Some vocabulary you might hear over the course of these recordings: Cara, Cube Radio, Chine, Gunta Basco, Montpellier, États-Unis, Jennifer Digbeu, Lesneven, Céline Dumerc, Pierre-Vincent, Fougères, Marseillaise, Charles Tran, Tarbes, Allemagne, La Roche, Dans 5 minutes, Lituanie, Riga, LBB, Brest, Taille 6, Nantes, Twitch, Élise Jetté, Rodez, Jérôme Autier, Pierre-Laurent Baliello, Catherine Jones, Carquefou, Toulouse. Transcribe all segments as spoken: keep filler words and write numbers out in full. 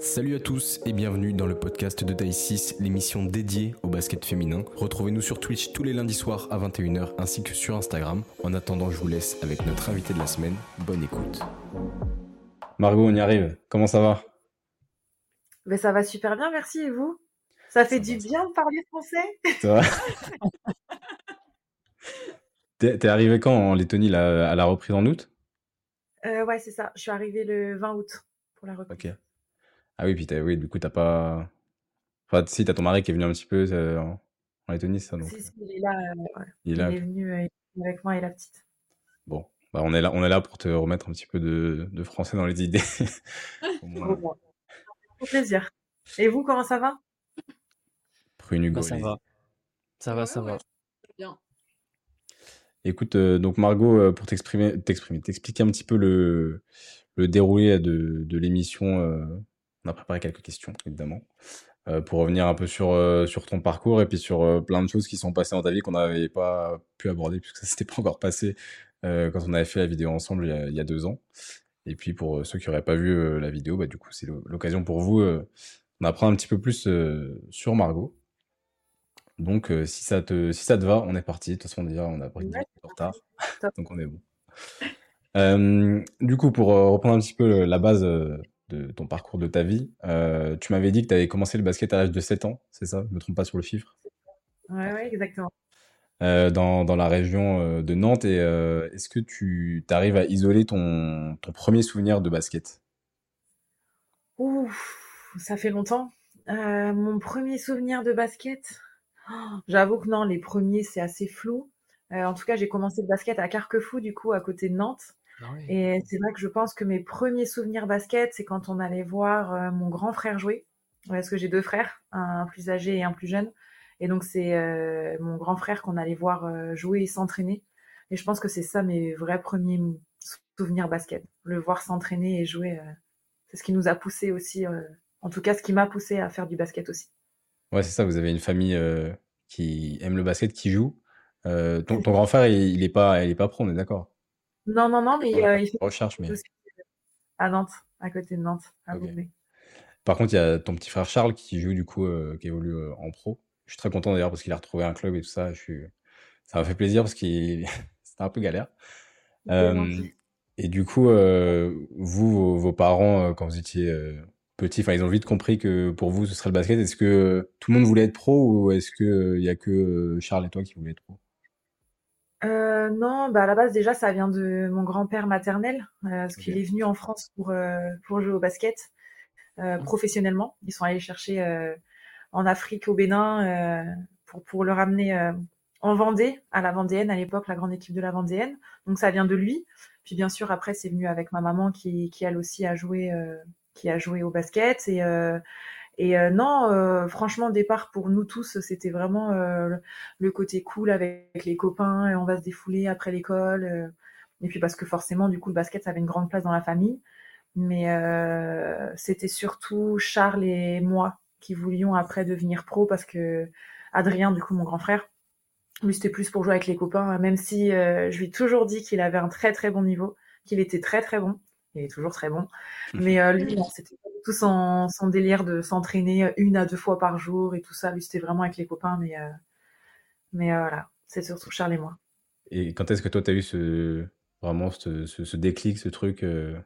Salut à tous et bienvenue dans le podcast de Taille six, l'émission dédiée au basket féminin. Retrouvez-nous sur Twitch tous les lundis soirs à vingt et une heures ainsi que sur Instagram. En attendant, je vous laisse avec notre invité de la semaine. Bonne écoute. Margot, on y arrive. Comment ça va ? Ben, ça va super bien, merci. Et vous ? Ça fait ça du bien de parler français. Ça va. t'es, t'es arrivé quand en Lettonie, là, à la reprise en août ? euh, Ouais, c'est ça. Je suis arrivée le vingt août pour la reprise. Ok. Ah oui, puis t'as, oui, du coup, t'as pas... Enfin, si, t'as ton mari qui est venu un petit peu euh, en Lettonie, c'est ça, donc... Si, si, il est là. Euh, ouais. Il, il là, est venu euh, avec moi et la petite. Bon, bah, on, est là, on est là pour te remettre un petit peu de, de français dans les idées. Au moins. Bon, bon plaisir. Et vous, comment ça va ? Prune bah, Ça va, ça va, ouais, ça ouais, va. Bien. Écoute, euh, donc Margot, euh, pour t'exprimer, t'exprimer, t'expliquer un petit peu le, le déroulé de, de l'émission... Euh... On a préparé quelques questions, évidemment, euh, pour revenir un peu sur, euh, sur ton parcours et puis sur euh, plein de choses qui sont passées dans ta vie qu'on n'avait pas pu aborder puisque ça ne s'était pas encore passé euh, quand on avait fait la vidéo ensemble il y a, il y a deux ans. Et puis, pour ceux qui n'auraient pas vu euh, la vidéo, bah, du coup, c'est l'occasion pour vous euh, d'apprendre un petit peu plus euh, sur Margot. Donc, euh, si, ça te, si ça te va, on est parti. De toute façon, déjà, on a pris dix minutes de retard, donc on est bon. Euh, du coup, pour euh, reprendre un petit peu la base... Euh, de ton parcours de ta vie. Euh, tu m'avais dit que tu avais commencé le basket à l'âge de sept ans, c'est ça ? Je ne me trompe pas sur le chiffre ? Oui, ouais, exactement. Euh, dans, dans la région de Nantes, et, euh, est-ce que tu arrives à isoler ton, ton premier souvenir de basket ? Ouh, ça fait longtemps. Euh, mon premier souvenir de basket, oh, j'avoue que non, les premiers, c'est assez flou. Euh, en tout cas, j'ai commencé le basket à Carquefou, du coup, à côté de Nantes. Et c'est vrai que je pense que mes premiers souvenirs basket, c'est quand on allait voir euh, mon grand frère jouer, parce que j'ai deux frères, un plus âgé et un plus jeune, et donc c'est euh, mon grand frère qu'on allait voir euh, jouer et s'entraîner, et je pense que c'est ça mes vrais premiers sou- souvenirs basket, le voir s'entraîner et jouer, euh, c'est ce qui nous a poussé aussi, euh, en tout cas ce qui m'a poussé à faire du basket aussi. Ouais, c'est ça, vous avez une famille euh, qui aime le basket, qui joue, euh, ton, ton grand frère il, il est pas, il est pas pro, on est d'accord ? Non, non, non, mais ouais, euh, il fait recherche, mais... à Nantes, à côté de Nantes. À okay. Par contre, il y a ton petit frère Charles qui joue, du coup, euh, qui évolue euh, en pro. Je suis très content d'ailleurs parce qu'il a retrouvé un club et tout ça. Je suis... Ça m'a fait plaisir parce que c'était un peu galère. Euh, et du coup, euh, vous, vos, vos parents, euh, quand vous étiez euh, petits, ils ont vite compris que pour vous, ce serait le basket. Est-ce que euh, tout le monde voulait être pro ou est-ce qu'il n'y euh, a que euh, Charles et toi qui voulaient être pro ? Euh, non, bah à la base déjà ça vient de mon grand-père maternel, euh, parce okay. qu'il est venu en France pour euh, pour jouer au basket euh, professionnellement. Ils sont allés chercher euh, en Afrique, au Bénin, euh, pour pour le ramener euh, en Vendée, à la Vendéenne à l'époque, la grande équipe de la Vendéenne. Donc ça vient de lui. Puis bien sûr après c'est venu avec ma maman qui qui elle aussi a joué euh, qui a joué au basket et euh, Et euh, non, euh, franchement, départ pour nous tous, c'était vraiment euh, le côté cool avec les copains, et on va se défouler après l'école. Euh, et puis parce que forcément, du coup, le basket, ça avait une grande place dans la famille. Mais euh, c'était surtout Charles et moi qui voulions après devenir pro parce que Adrien, du coup, mon grand frère, lui, c'était plus pour jouer avec les copains, même si euh, je lui ai toujours dit qu'il avait un très, très bon niveau, qu'il était très, très bon. Il est toujours très bon. Mais euh, lui, non, c'était... tout son, son délire de s'entraîner une à deux fois par jour et tout ça. Lui, c'était vraiment avec les copains, mais, euh, mais euh, voilà, c'est surtout Charles et moi. Et quand est-ce que toi, tu as eu ce, vraiment ce, ce, ce déclic, ce truc euh,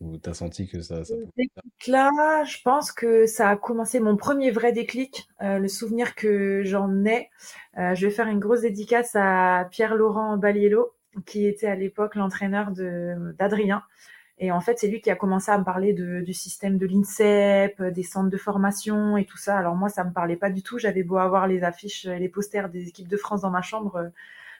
où tu as senti que ça... ça... Là, je pense que ça a commencé mon premier vrai déclic, euh, le souvenir que j'en ai. Euh, je vais faire une grosse dédicace à Pierre-Laurent Baliello, qui était à l'époque l'entraîneur de, d'Adrien. Et en fait, c'est lui qui a commencé à me parler de, du système de l'INSEP, des centres de formation et tout ça. Alors moi, ça me parlait pas du tout. J'avais beau avoir les affiches, les posters des équipes de France dans ma chambre,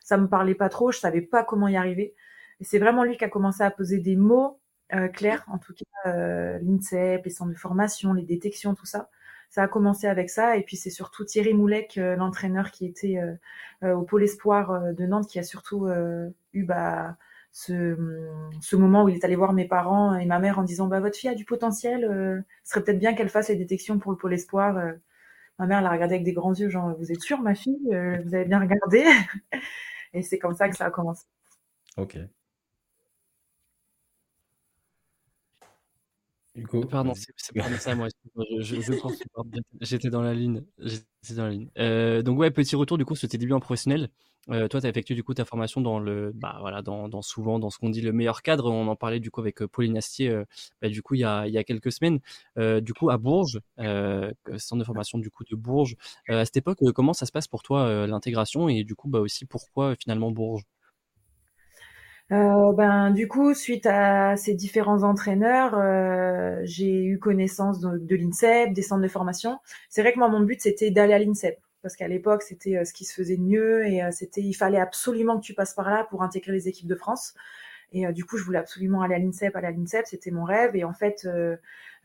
ça me parlait pas trop. Je savais pas comment y arriver. Et c'est vraiment lui qui a commencé à poser des mots euh, clairs, en tout cas euh, l'INSEP, les centres de formation, les détections, tout ça. Ça a commencé avec ça. Et puis c'est surtout Thierry Moulec, euh, l'entraîneur qui était euh, euh, au Pôle Espoir euh, de Nantes, qui a surtout euh, eu bah Ce, ce moment où il est allé voir mes parents et ma mère en disant bah, « Votre fille a du potentiel, euh, ce serait peut-être bien qu'elle fasse les détections pour le Pôle Espoir. Euh. » Ma mère l'a regardé avec des grands yeux, genre « Vous êtes sûre, ma fille ? euh, Vous avez bien regardé ?» Et c'est comme ça que ça a commencé. Ok. Hugo. Pardon, c'est, c'est, pardon, c'est à moi. Je, je, je pense, j'étais dans la ligne. J'étais dans la ligne. Euh, donc ouais, petit retour du coup sur tes débuts en professionnel. Euh, toi, tu as effectué du coup ta formation dans le, bah voilà, dans, dans souvent dans ce qu'on dit le meilleur cadre. On en parlait du coup avec Pauline Astier. Euh, bah, du coup, il y a il y a quelques semaines. Euh, du coup, à Bourges, euh, centre de formation du coup de Bourges. Euh, à cette époque, euh, comment ça se passe pour toi euh, l'intégration et du coup, bah aussi pourquoi euh, finalement Bourges? Euh, ben du coup, suite à ces différents entraîneurs, euh, j'ai eu connaissance de, de l'INSEP, des centres de formation. C'est vrai que moi, mon but, c'était d'aller à l'INSEP parce qu'à l'époque, c'était euh, ce qui se faisait de mieux et euh, c'était, il fallait absolument que tu passes par là pour intégrer les équipes de France. Et euh, du coup, je voulais absolument aller à l'INSEP, aller à l'INSEP, c'était mon rêve. Et en fait, euh,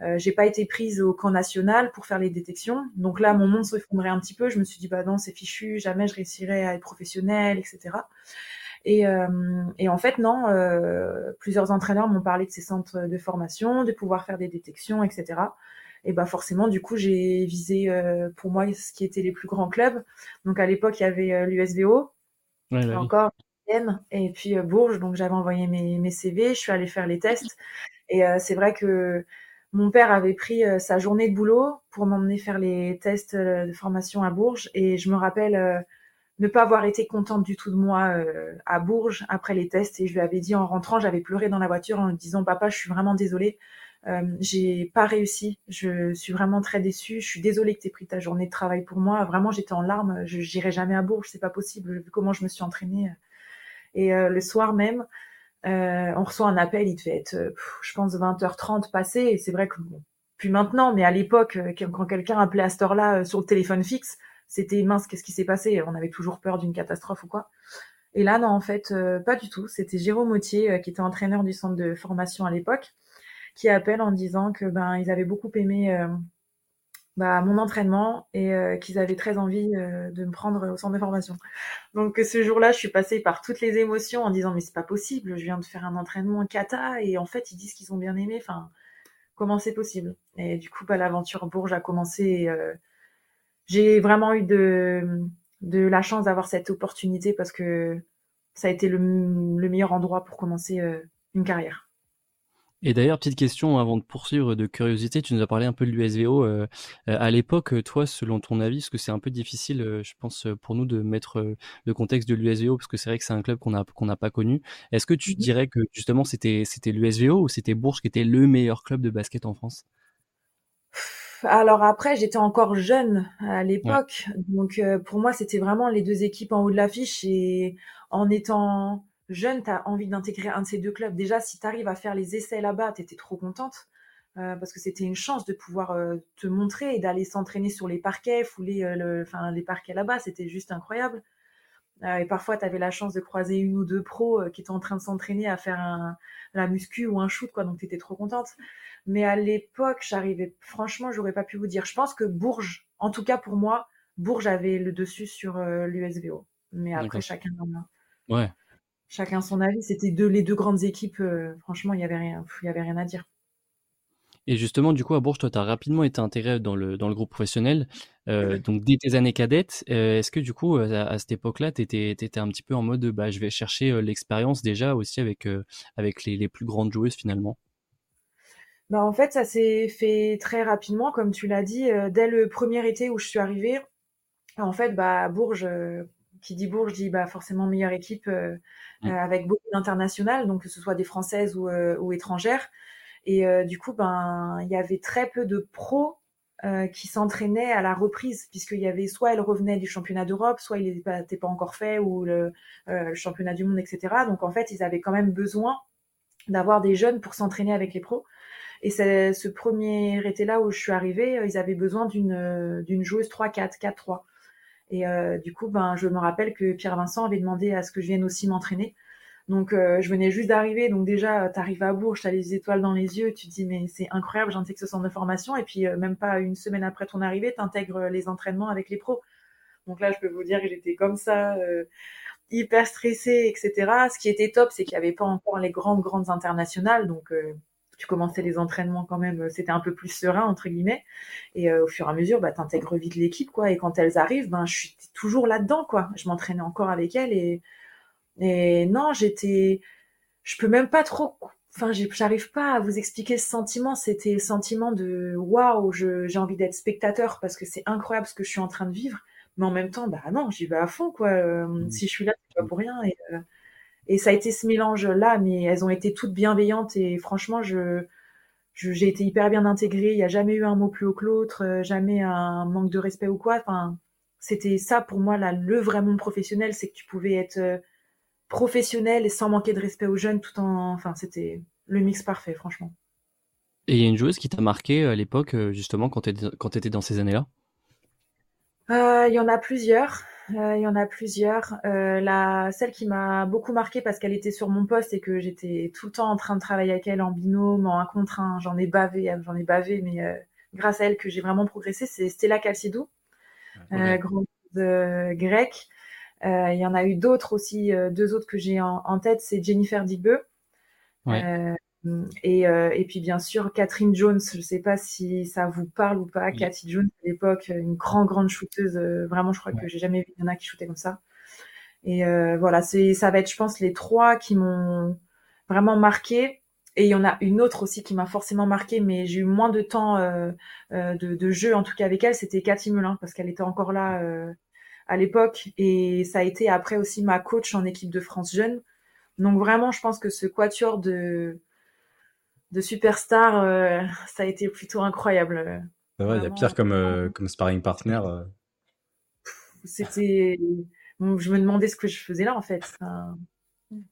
euh, j'ai pas été prise au camp national pour faire les détections. Donc là, mon monde s'effondrait un petit peu. Je me suis dit, bah non, c'est fichu, jamais je réussirai à être professionnelle, et cetera. Et, euh, et en fait, non, euh, plusieurs entraîneurs m'ont parlé de ces centres de formation, de pouvoir faire des détections, et cetera. Et bah forcément, du coup, j'ai visé euh, pour moi ce qui était les plus grands clubs. Donc à l'époque, il y avait euh, l'U S V O, ouais, là, encore, oui. Et puis euh, Bourges. Donc j'avais envoyé mes, mes C V, je suis allée faire les tests. Et euh, c'est vrai que mon père avait pris euh, sa journée de boulot pour m'emmener faire les tests euh, de formation à Bourges. Et je me rappelle... Euh, ne pas avoir été contente du tout de moi euh, à Bourges après les tests. Et je lui avais dit en rentrant, j'avais pleuré dans la voiture en lui disant « Papa, je suis vraiment désolée, euh, j'ai pas réussi, je suis vraiment très déçue, je suis désolée que t'aies pris ta journée de travail pour moi. Vraiment, j'étais en larmes, je, j'irai jamais à Bourges, c'est pas possible, vu comment je me suis entraînée. » Et euh, le soir même, euh, on reçoit un appel, il devait être, euh, je pense, vingt heures trente passé. Et c'est vrai que, bon, plus maintenant, mais à l'époque, quand quelqu'un appelait à cette heure-là euh, sur le téléphone fixe, c'était mince, qu'est-ce qui s'est passé? On avait toujours peur d'une catastrophe ou quoi. Et là, non, en fait, euh, pas du tout. C'était Jérôme Autier, euh, qui était entraîneur du centre de formation à l'époque, qui appelle en disant que ben ils avaient beaucoup aimé euh, bah, mon entraînement et euh, qu'ils avaient très envie euh, de me prendre au centre de formation. Donc ce jour-là, je suis passée par toutes les émotions en disant mais c'est pas possible, je viens de faire un entraînement cata et en fait ils disent qu'ils ont bien aimé. Enfin, comment c'est possible? Et du coup, bah, l'aventure Bourges a commencé. Et, euh, j'ai vraiment eu de, de la chance d'avoir cette opportunité parce que ça a été le, le meilleur endroit pour commencer une carrière. Et d'ailleurs, petite question avant de poursuivre de curiosité, tu nous as parlé un peu de l'U S V O. Euh, à l'époque, toi, selon ton avis, parce que c'est un peu difficile, euh, je pense, pour nous de mettre euh, le contexte de l'U S V O, parce que c'est vrai que c'est un club qu'on a, qu'on n'a pas connu. Est-ce que tu mmh. dirais que justement c'était, c'était l'U S V O ou c'était Bourges qui était le meilleur club de basket en France ? Alors après, j'étais encore jeune à l'époque, ouais. donc euh, pour moi, c'était vraiment les deux équipes en haut de l'affiche. Et en étant jeune, t'as envie d'intégrer un de ces deux clubs. Déjà, si t'arrives à faire les essais là-bas, t'étais trop contente euh, parce que c'était une chance de pouvoir euh, te montrer et d'aller s'entraîner sur les parquets, fouler euh, le, enfin les parquets là-bas, c'était juste incroyable. Euh, et parfois, t'avais la chance de croiser une ou deux pros euh, qui étaient en train de s'entraîner à faire un, la muscu ou un shoot, quoi. Donc, t'étais trop contente. Mais à l'époque, j'arrivais, franchement, j'aurais pas pu vous dire. Je pense que Bourges, en tout cas pour moi, Bourges avait le dessus sur euh, l'U S V O. Mais après, D'accord. chacun, ouais. chacun son avis. C'était deux, les deux grandes équipes. Euh, franchement, il y avait rien, il y avait rien à dire. Et justement, du coup, à Bourges, toi, tu as rapidement été intégré dans le, dans le groupe professionnel. Euh, donc, dès tes années cadettes, euh, est-ce que du coup, à, à cette époque-là, tu étais un petit peu en mode bah, « je vais chercher euh, l'expérience déjà aussi avec, euh, avec les, les plus grandes joueuses finalement » bah, en fait, ça s'est fait très rapidement, comme tu l'as dit. Euh, dès le premier été où je suis arrivée, en fait, bah, Bourges, euh, qui dit Bourges, dit bah, forcément meilleure équipe euh, mmh. euh, avec beaucoup d'internationales, donc que ce soit des Françaises ou, euh, ou étrangères. Et euh, du coup, ben, il y avait très peu de pros euh, qui s'entraînaient à la reprise, puisqu'il y avait soit elles revenaient du championnat d'Europe, soit il n'était pas encore fait, ou le, euh, le championnat du monde, et cetera. Donc, en fait, ils avaient quand même besoin d'avoir des jeunes pour s'entraîner avec les pros. Et c'est, ce premier été-là où je suis arrivée, ils avaient besoin d'une, d'une joueuse trois quatre, quatre trois. Et euh, du coup, ben, je me rappelle que Pierre-Vincent avait demandé à ce que je vienne aussi m'entraîner. Donc, euh, je venais juste d'arriver. Donc, déjà, t'arrives à Bourges, t'as les étoiles dans les yeux. Tu te dis, mais c'est incroyable, j'intègre ce centre de formation. Et puis, euh, même pas une semaine après ton arrivée, t'intègres les entraînements avec les pros. Donc là, je peux vous dire que j'étais comme ça, euh, hyper stressée, et cetera. Ce qui était top, c'est qu'il n'y avait pas encore les grandes, grandes internationales. Donc, euh, tu commençais les entraînements quand même. C'était un peu plus serein, entre guillemets. Et euh, au fur et à mesure, bah, t'intègres vite l'équipe, quoi. Et quand elles arrivent, ben, je suis toujours là-dedans, quoi. Je m'entraînais encore avec elles et... Et non, j'étais, je peux même pas trop Enfin, j'arrive pas à vous expliquer ce sentiment. C'était le sentiment de waouh, j'ai envie d'être spectateur parce que c'est incroyable ce que je suis en train de vivre. Mais en même temps, bah non, j'y vais à fond, quoi. Euh, mmh. Si je suis là, c'est pas pour rien. Et, euh, et ça a été ce mélange-là, mais elles ont été toutes bienveillantes. Et franchement, je, je, j'ai été hyper bien intégrée. Il n'y a jamais eu un mot plus haut que l'autre, jamais un manque de respect ou quoi. Enfin, c'était ça pour moi, là, le vrai monde professionnel, c'est que tu pouvais être euh, professionnel et sans manquer de respect aux jeunes, tout en, enfin, c'était le mix parfait, franchement. Et il y a une joueuse qui t'a marqué à l'époque, justement, quand t'étais, quand t'étais dans ces années-là? Euh, il y en a plusieurs. Euh, il y en a plusieurs. Euh, la, celle qui m'a beaucoup marquée parce qu'elle était sur mon poste et que j'étais tout le temps en train de travailler avec elle en binôme, en un contre un. J'en ai bavé, j'en ai bavé, mais euh, grâce à elle que j'ai vraiment progressé, c'est Stella Calcidou, ouais. euh, grande euh, grecque. Euh, il y en a eu d'autres aussi, euh, deux autres que j'ai en, en tête, c'est Jennifer Digbeu. Ouais. Euh, Et, euh, et puis bien sûr Catherine Jones, je ne sais pas si ça vous parle ou pas, oui. Cathy Jones à l'époque, une grande grande shooteuse, euh, vraiment je crois ouais. que j'ai jamais vu il y en a qui shootait comme ça. Et euh, voilà, c'est, ça va être je pense les trois qui m'ont vraiment marqué. Et il y en a une autre aussi qui m'a forcément marqué, mais j'ai eu moins de temps euh, euh, de, de jeu en tout cas avec elle, c'était Cathy Melin parce qu'elle était encore là euh, à l'époque et ça a été après aussi ma coach en équipe de France Jeune. Donc vraiment je pense que ce quatuor de de superstar, euh, ça a été plutôt incroyable. C'est vrai, il y a pire comme, euh, comme sparring partner. Euh... C'était... Bon, je me demandais ce que je faisais là, en fait. Enfin,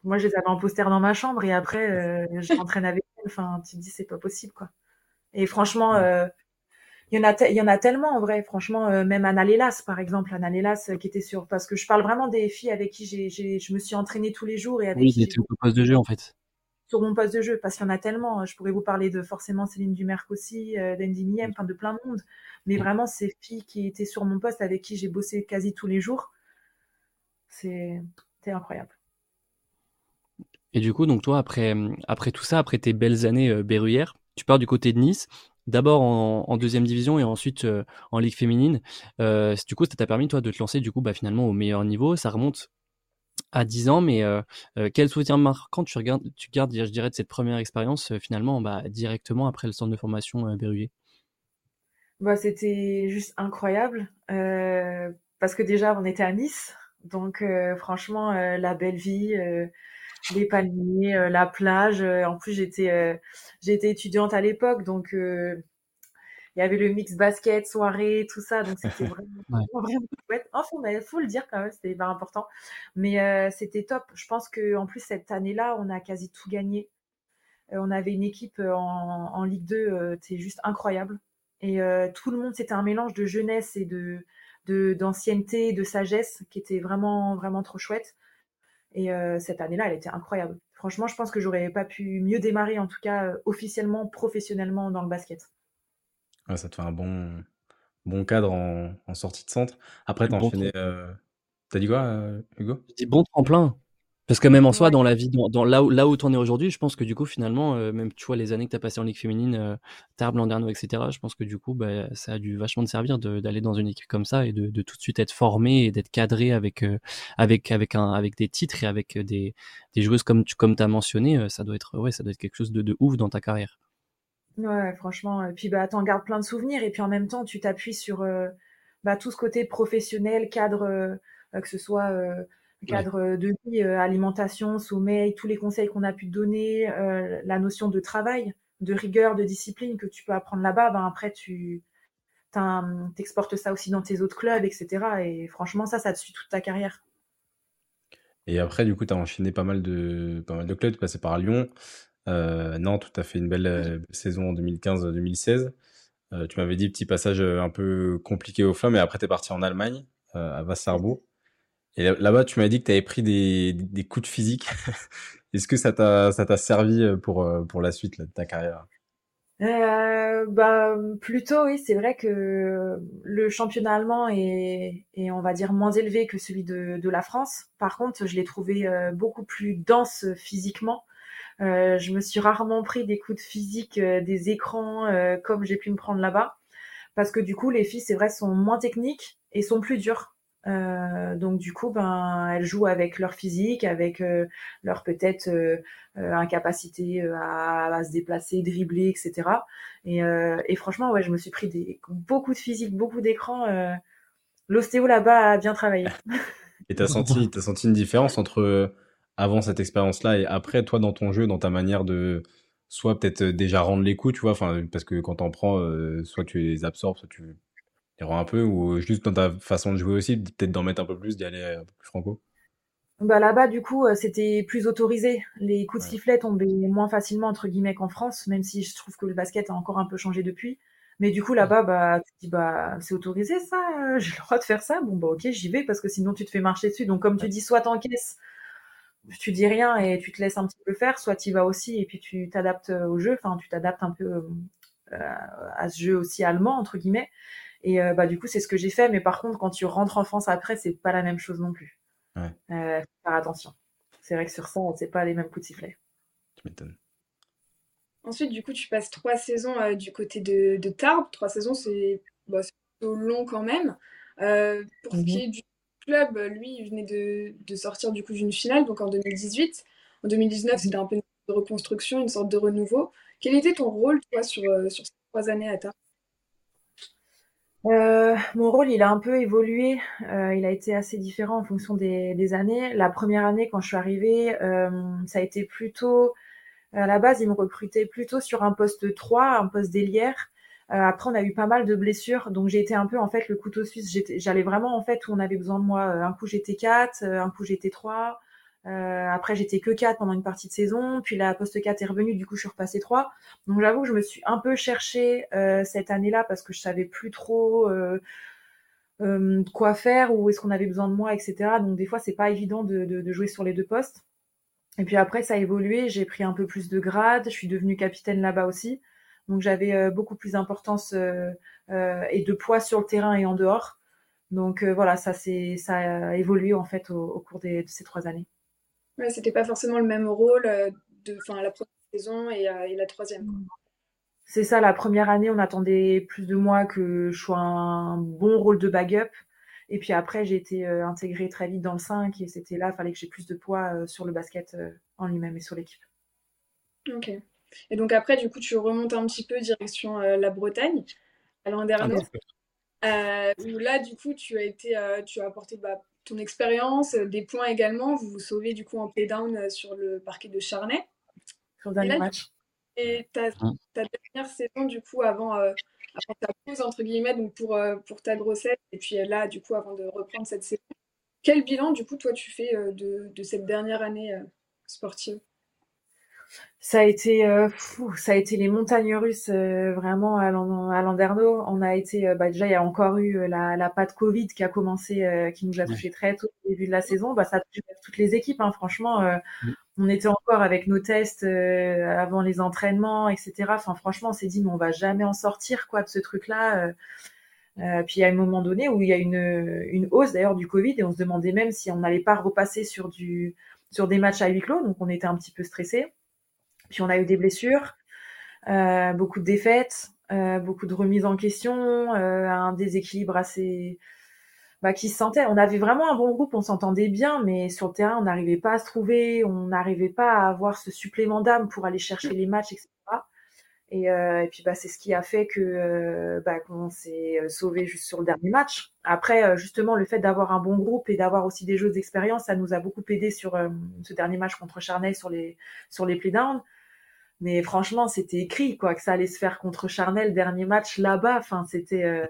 moi, je les avais en poster dans ma chambre et après, euh, je m'entraîne avec elles. Enfin, tu te dis, c'est pas possible, quoi. Et franchement, euh, il y en a te... il y en a tellement, en vrai. Franchement, euh, même Anna Lellas, par exemple. Anna Lellas, euh, qui était sur... Parce que je parle vraiment des filles avec qui j'ai, j'ai... je me suis entraînée tous les jours. Et avec oui, qui c'était au poste de jeu, en fait. Sur mon poste de jeu, parce qu'il y en a tellement. Je pourrais vous parler de forcément Céline Dumerc aussi, euh, d'Andy Miem, enfin de plein de monde. Mais vraiment, ces filles qui étaient sur mon poste, avec qui j'ai bossé quasi tous les jours, c'est... c'était incroyable. Et du coup, donc toi, après, après tout ça, après tes belles années euh, berruyères, tu pars du côté de Nice, d'abord en, en deuxième division et ensuite euh, en Ligue féminine. Euh, du coup, ça t'a permis, toi, de te lancer du coup, bah, finalement au meilleur niveau. Ça remonte à dix ans, mais euh, euh, quel souvenir marquant tu, regardes, tu gardes, je dirais, de cette première expérience, euh, finalement, bah, directement après le centre de formation euh, Berruyer? Bah, c'était juste incroyable, euh, parce que déjà, on était à Nice, donc euh, franchement, euh, la belle vie, euh, les palmiers, euh, la plage, euh, en plus, j'étais, euh, j'étais étudiante à l'époque, donc euh, il y avait le mix basket, soirée, tout ça. Donc, c'était vraiment, ouais. vraiment chouette. Enfin, il faut le dire quand même, c'était hyper important. Mais euh, c'était top. Je pense qu'en plus, cette année-là, on a quasi tout gagné. Euh, on avait une équipe en, en Ligue deux, euh, c'était juste incroyable. Et euh, tout le monde, c'était un mélange de jeunesse et de, de, d'ancienneté, de sagesse qui était vraiment, vraiment trop chouette. Et euh, cette année-là, elle était incroyable. Franchement, je pense que j'aurais pas pu mieux démarrer, en tout cas, euh, officiellement, professionnellement dans le basket. Ouais, ça te fait un bon, bon cadre en, en sortie de centre. Après, t'as bon enchaîné. Euh... T'as dit quoi, euh, Hugo? Je dis bon tremplin. Parce que même en soi, ouais. dans la vie, dans, dans là où, là où t'en es aujourd'hui, je pense que du coup, finalement, euh, même tu vois les années que t'as passées en Ligue féminine, euh, Tarbes, Landerneau, et cetera, je pense que du coup, bah, ça a dû vachement te servir de, d'aller dans une équipe comme ça et de, de tout de suite être formé et d'être cadré avec, euh, avec, avec, un, avec des titres et avec des, des joueuses comme tu comme t'as mentionné. Euh, ça, doit être, ouais, ça doit être quelque chose de, de ouf dans ta carrière. Ouais, franchement. Et puis, bah, t'en gardes plein de souvenirs. Et puis, en même temps, tu t'appuies sur euh, bah, tout ce côté professionnel, cadre, euh, que ce soit euh, cadre ouais. de vie, euh, alimentation, sommeil, tous les conseils qu'on a pu te donner, euh, la notion de travail, de rigueur, de discipline que tu peux apprendre là-bas. Bah, après, tu t'exportes ça aussi dans tes autres clubs, et cetera. Et franchement, ça, ça te suit toute ta carrière. Et après, du coup, t'as enchaîné pas mal de, pas mal de clubs. T'es passé par Lyon. Euh, Nantes, tu as fait une belle euh, saison en deux mille quinze deux mille seize. Euh, tu m'avais dit petit passage euh, un peu compliqué au flammes, mais après tu es parti en Allemagne, euh, à Wasserbourg. Et là- là-bas, tu m'as dit que tu avais pris des, des coups de physique. Est-ce que ça t'a, ça t'a servi pour, pour la suite là, de ta carrière? euh, bah, Plutôt, oui. C'est vrai que le championnat allemand est, est, on va dire, moins élevé que celui de, de la France. Par contre, je l'ai trouvé euh, beaucoup plus dense physiquement. Euh, je me suis rarement pris des coups de physique, euh, des écrans, euh, comme j'ai pu me prendre là-bas. Parce que du coup, les filles, c'est vrai, sont moins techniques et sont plus dures. Euh, donc du coup, ben, elles jouent avec leur physique, avec euh, leur peut-être euh, euh, incapacité à, à se déplacer, dribbler, et cetera. Et, euh, et franchement, ouais, je me suis pris des, beaucoup de physique, beaucoup d'écran. Euh, l'ostéo là-bas a bien travaillé. Et t'as senti, t'as senti une différence entre avant cette expérience-là et après, toi, dans ton jeu, dans ta manière de soit peut-être déjà rendre les coups, tu vois, parce que quand t'en prends, euh, soit tu les absorbes, soit tu... un peu, ou juste dans ta façon de jouer aussi, peut-être d'en mettre un peu plus, d'y aller un peu plus franco? Bah là-bas, du coup, c'était plus autorisé. Les coups de ouais. sifflet tombaient moins facilement, entre guillemets, qu'en France, même si je trouve que le basket a encore un peu changé depuis. Mais du coup, là-bas, bah, tu te dis, bah, c'est autorisé, ça, j'ai le droit de faire ça. Bon, bah, ok, j'y vais, parce que sinon, tu te fais marcher dessus. Donc, comme ouais. tu dis, soit t'encaisses, tu dis rien et tu te laisses un petit peu faire, soit t'y vas aussi et puis tu t'adaptes au jeu, enfin, tu t'adaptes un peu euh, à ce jeu aussi allemand, entre guillemets. Et euh, bah, du coup, c'est ce que j'ai fait. Mais par contre, quand tu rentres en France après, c'est pas la même chose non plus. Ouais. Euh, faut faire attention. C'est vrai que sur ça, c'est pas les mêmes coups de sifflet. Tu m'étonnes. Ensuite, du coup, tu passes trois saisons euh, du côté de, de Tarbes. Trois saisons, c'est, bah, c'est plutôt long quand même. Euh, pour mmh. ce qui est du club, lui, il venait de, de sortir du coup d'une finale, donc en deux mille dix-huit. En deux mille dix-neuf, mmh. c'était un peu une sorte de reconstruction, une sorte de renouveau. Quel était ton rôle, toi, sur, sur ces trois années à Tarbes? Euh, mon rôle, il a un peu évolué. Euh, il a été assez différent en fonction des, des années. La première année, quand je suis arrivée, euh, ça a été plutôt... À la base, ils me recrutaient plutôt sur un poste trois, un poste d'ailière. Euh, après, on a eu pas mal de blessures. Donc, j'ai été un peu, en fait, le couteau suisse. J'étais, j'allais vraiment, en fait, où on avait besoin de moi. Un coup, j'étais quatre, un coup, j'étais trois. Euh, après, j'étais que quatre pendant une partie de saison. Puis, la poste quatre est revenue. Du coup, je suis repassée trois. Donc, j'avoue que je me suis un peu cherchée euh, cette année-là parce que je savais plus trop euh, euh, quoi faire, ou est-ce qu'on avait besoin de moi, et cetera. Donc, des fois, c'est pas évident de, de, de jouer sur les deux postes. Et puis après, ça a évolué. J'ai pris un peu plus de grade. Je suis devenue capitaine là-bas aussi. Donc, j'avais euh, beaucoup plus d'importance euh, euh, et de poids sur le terrain et en dehors. Donc, euh, voilà, ça, c'est, ça a évolué, en fait, au, au cours des, de ces trois années. Ouais, c'était pas forcément le même rôle euh, de, enfin, la première saison et, euh, et la troisième, quoi. C'est ça, la première année, on attendait plus de moi que je sois un bon rôle de bag-up. Et puis après, j'ai été euh, intégrée très vite dans le cinq et c'était là, il fallait que j'ai plus de poids euh, sur le basket euh, en lui-même et sur l'équipe. Ok. Et donc après, du coup, tu remontes un petit peu direction euh, la Bretagne, à Landerneau. Euh, où là, du coup, tu as été, euh, tu as apporté... Bah, ton expérience, des points également. Vous vous sauvez du coup en play-down sur le parquet de Charnay. Sur le dernier match. Et ta, ta dernière saison du coup avant, euh, avant ta pause entre guillemets, donc pour, euh, pour ta grossesse, et puis là du coup avant de reprendre cette saison, quel bilan du coup toi tu fais euh, de, de cette dernière année euh, sportive? Ça a été, euh, fou, ça a été les montagnes russes euh, vraiment à, à Landerneau. On a été, euh, bah déjà il y a encore eu la, la patte Covid qui a commencé, euh, qui nous a touché très tôt au début de la saison. Bah ça a touché toutes les équipes, hein, franchement. Euh, oui. On était encore avec nos tests euh, avant les entraînements, et cetera. Enfin franchement on s'est dit mais on va jamais en sortir quoi de ce truc-là. Euh, euh, puis il y a un moment donné où il y a une, une hausse d'ailleurs du Covid et on se demandait même si on n'allait pas repasser sur du, sur des matchs à huis clos. Donc on était un petit peu stressés. Puis on a eu des blessures, euh, beaucoup de défaites, euh, beaucoup de remises en question, euh, un déséquilibre assez, bah, qui se sentait. On avait vraiment un bon groupe, on s'entendait bien, mais sur le terrain, on n'arrivait pas à se trouver, on n'arrivait pas à avoir ce supplément d'âme pour aller chercher les matchs, et cetera. Et, euh, et puis bah, c'est ce qui a fait que euh, bah, qu'on s'est sauvé juste sur le dernier match. Après, justement, le fait d'avoir un bon groupe et d'avoir aussi des jeux d'expérience, ça nous a beaucoup aidé sur euh, ce dernier match contre Charnay sur les sur les playdowns. Mais franchement, c'était écrit quoi que ça allait se faire contre Charnay, le dernier match là-bas. Enfin, c'était euh,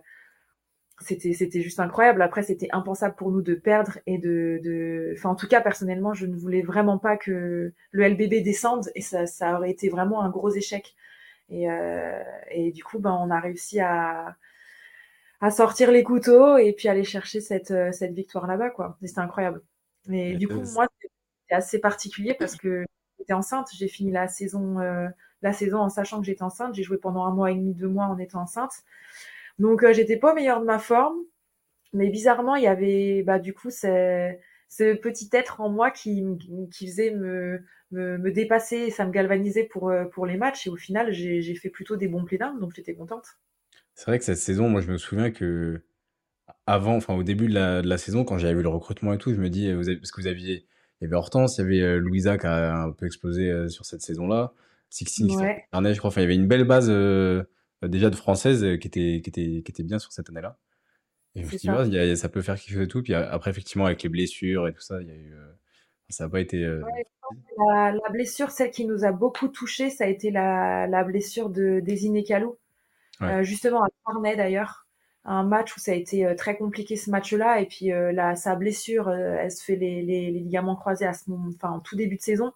c'était c'était juste incroyable. Après, c'était impensable pour nous de perdre et de de. Enfin, en tout cas, personnellement, je ne voulais vraiment pas que le L B B descende et ça ça aurait été vraiment un gros échec. Et euh, et du coup, ben on a réussi à à sortir les couteaux et puis aller chercher cette cette victoire là-bas quoi. Et c'était incroyable. Mais du coup, moi, c'était assez particulier parce que j'étais enceinte, j'ai fini la saison, euh, la saison en sachant que j'étais enceinte. J'ai joué pendant un mois et demi, deux mois en étant enceinte. Donc, euh, j'étais pas au meilleur de ma forme. Mais bizarrement, il y avait, bah, du coup, c'est, ce petit être en moi qui, qui faisait me, me, me dépasser et ça me galvanisait pour, pour les matchs. Et au final, j'ai, j'ai fait plutôt des bons play-downs, donc j'étais contente. C'est vrai que cette saison, moi, je me souviens que avant, enfin au début de la, de la saison, quand j'avais vu le recrutement et tout, je me dis, vous avez, parce que vous aviez, il y avait Hortense, il y avait Louisa qui a un peu explosé sur cette saison-là, Sixing, ouais. Charnay, je crois, enfin il y avait une belle base euh, déjà de françaises qui était, qui était, qui était bien sur cette année-là. Et je me suis dit, ça. ça peut faire quelque chose et tout. Puis après, effectivement, avec les blessures et tout ça, il y a eu, ça n'a pas été... Euh... Ouais, la, la blessure, celle qui nous a beaucoup touchés, ça a été la, la blessure de Désiné Kalou. Ouais. Euh, justement, à Charnay d'ailleurs, un match où ça a été euh, très compliqué ce match-là. Et puis, euh, la, sa blessure, euh, elle se fait les, les, les ligaments croisés à ce moment, enfin, en tout début de saison.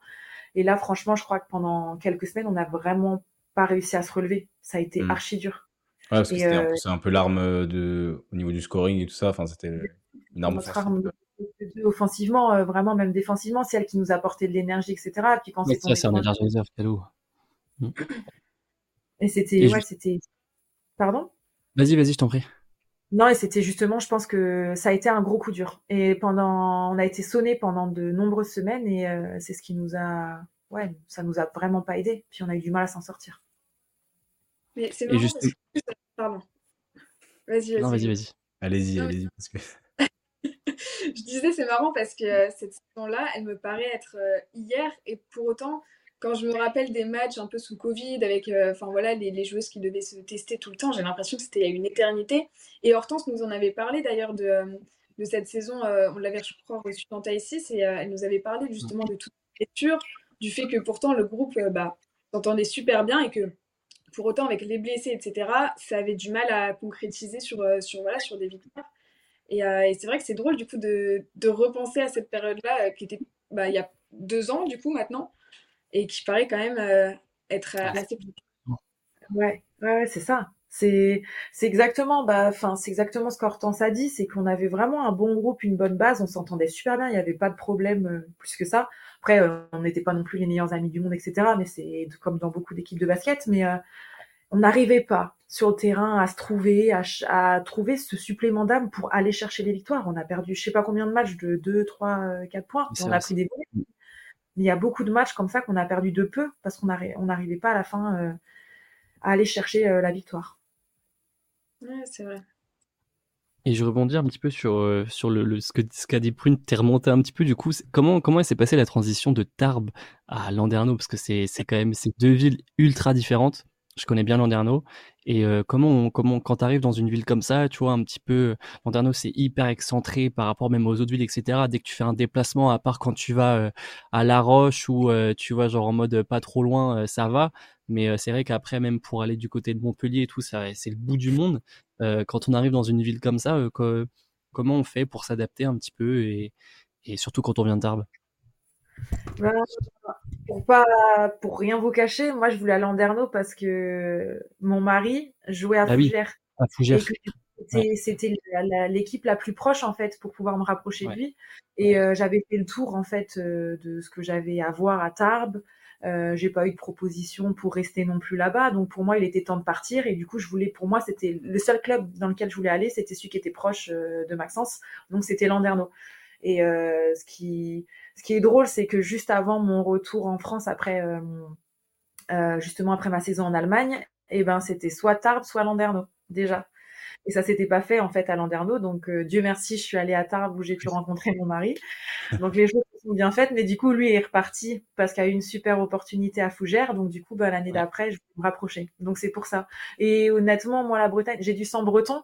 Et là, franchement, je crois que pendant quelques semaines, on n'a vraiment pas réussi à se relever. Ça a été mmh. archi dur. Ouais, parce et que c'était euh... un, peu, c'est un peu l'arme de, au niveau du scoring et tout ça. Enfin, c'était une arme offensive. Arme de, offensivement, euh, vraiment, même défensivement, celle qui nous apportait de l'énergie, et cetera. Et puis quand ouais, c'est ça, c'est un énergiseur, Kalou. Et c'était, et ouais, je... c'était. Pardon ? Vas-y, vas-y, je t'en prie. Non, et c'était justement, je pense que ça a été un gros coup dur. Et pendant, on a été sonnés pendant de nombreuses semaines, et euh, c'est ce qui nous a, ouais, ça nous a vraiment pas aidés. Puis on a eu du mal à s'en sortir. Mais c'est marrant. Pardon. Vas-y, vas-y. Non, vas-y, vas-y. Allez-y, non, allez-y. Parce que... Je disais, c'est marrant parce que euh, cette saison-là, elle me paraît être euh, hier. Et pour autant, quand je me rappelle des matchs un peu sous Covid, avec euh, voilà, les, les joueuses qui devaient se tester tout le temps, j'ai l'impression que c'était il y a une éternité. Et Hortense nous en avait parlé d'ailleurs de, euh, de cette saison. Euh, on l'avait, je crois, reçue dans Taille six. Et euh, elle nous avait parlé justement de toute cette lecture, du fait que pourtant le groupe euh, bah, s'entendait super bien et que. Pour autant, avec les blessés, et cetera, ça avait du mal à concrétiser sur, sur, voilà, sur des victoires. Et, euh, et c'est vrai que c'est drôle, du coup, de, de repenser à cette période-là, euh, qui était bah, il y a deux ans, du coup, maintenant, et qui paraît quand même euh, être euh, assez... Ouais, ouais, ouais, c'est ça. C'est, c'est, exactement, bah, c'est exactement ce qu'Hortense a dit, c'est qu'on avait vraiment un bon groupe, une bonne base, on s'entendait super bien, il n'y avait pas de problème euh, plus que ça. Après, euh, on n'était pas non plus les meilleurs amis du monde, et cetera. Mais c'est comme dans beaucoup d'équipes de basket, mais euh, on n'arrivait pas sur le terrain à se trouver, à, à trouver ce supplément d'âme pour aller chercher les victoires. On a perdu je ne sais pas combien de matchs de deux, trois, quatre points, et on a pris des points. Mais il y a beaucoup de matchs comme ça qu'on a perdu de peu parce qu'on n'arrivait pas à la fin euh, à aller chercher euh, la victoire. Ouais, c'est vrai. Et je rebondis un petit peu sur, sur le, le, ce, que, ce qu'a dit Prune, t'es remonté un petit peu du coup. Comment, comment s'est passée la transition de Tarbes à Landerneau ? Parce que c'est, c'est quand même ces deux villes ultra différentes. Je connais bien Landerneau. Et euh, comment, on, comment, quand t'arrives dans une ville comme ça, tu vois, un petit peu, Landerneau, c'est hyper excentré par rapport même aux autres villes, et cetera. Dès que tu fais un déplacement, à part quand tu vas euh, à La Roche ou euh, tu vois, genre en mode pas trop loin, euh, ça va. Mais euh, c'est vrai qu'après, même pour aller du côté de Montpellier et tout, ça, c'est le bout du monde. Euh, quand on arrive dans une ville comme ça, euh, que, comment on fait pour s'adapter un petit peu et, et surtout quand on vient de Tarbes ? Ben, pour, pas, pour rien vous cacher, moi je voulais aller à Landerneau parce que mon mari jouait à ah Fougères. Oui, à Fougères. C'était, ouais. c'était la, la, l'équipe la plus proche en fait pour pouvoir me rapprocher ouais. de lui. Et euh, j'avais fait le tour en fait euh, de ce que j'avais à voir à Tarbes. Euh, j'ai pas eu de proposition pour rester non plus là-bas, donc pour moi il était temps de partir et du coup je voulais, pour moi c'était le seul club dans lequel je voulais aller, c'était celui qui était proche euh, de Maxence, donc c'était Landerneau. Et euh, ce qui ce qui est drôle, c'est que juste avant mon retour en France après euh, euh, justement après ma saison en Allemagne, et ben c'était soit Tarbes soit Landerneau déjà. Et ça s'était pas fait en fait à Landerneau, donc euh, Dieu merci, je suis allée à Tarbes où j'ai pu rencontrer mon mari. Donc les choses sont bien faites, mais du coup lui est reparti parce qu'il a eu une super opportunité à Fougères, donc du coup bah, l'année d'après je vais me rapprocher. Donc c'est pour ça. Et honnêtement moi la Bretagne, j'ai du sang breton.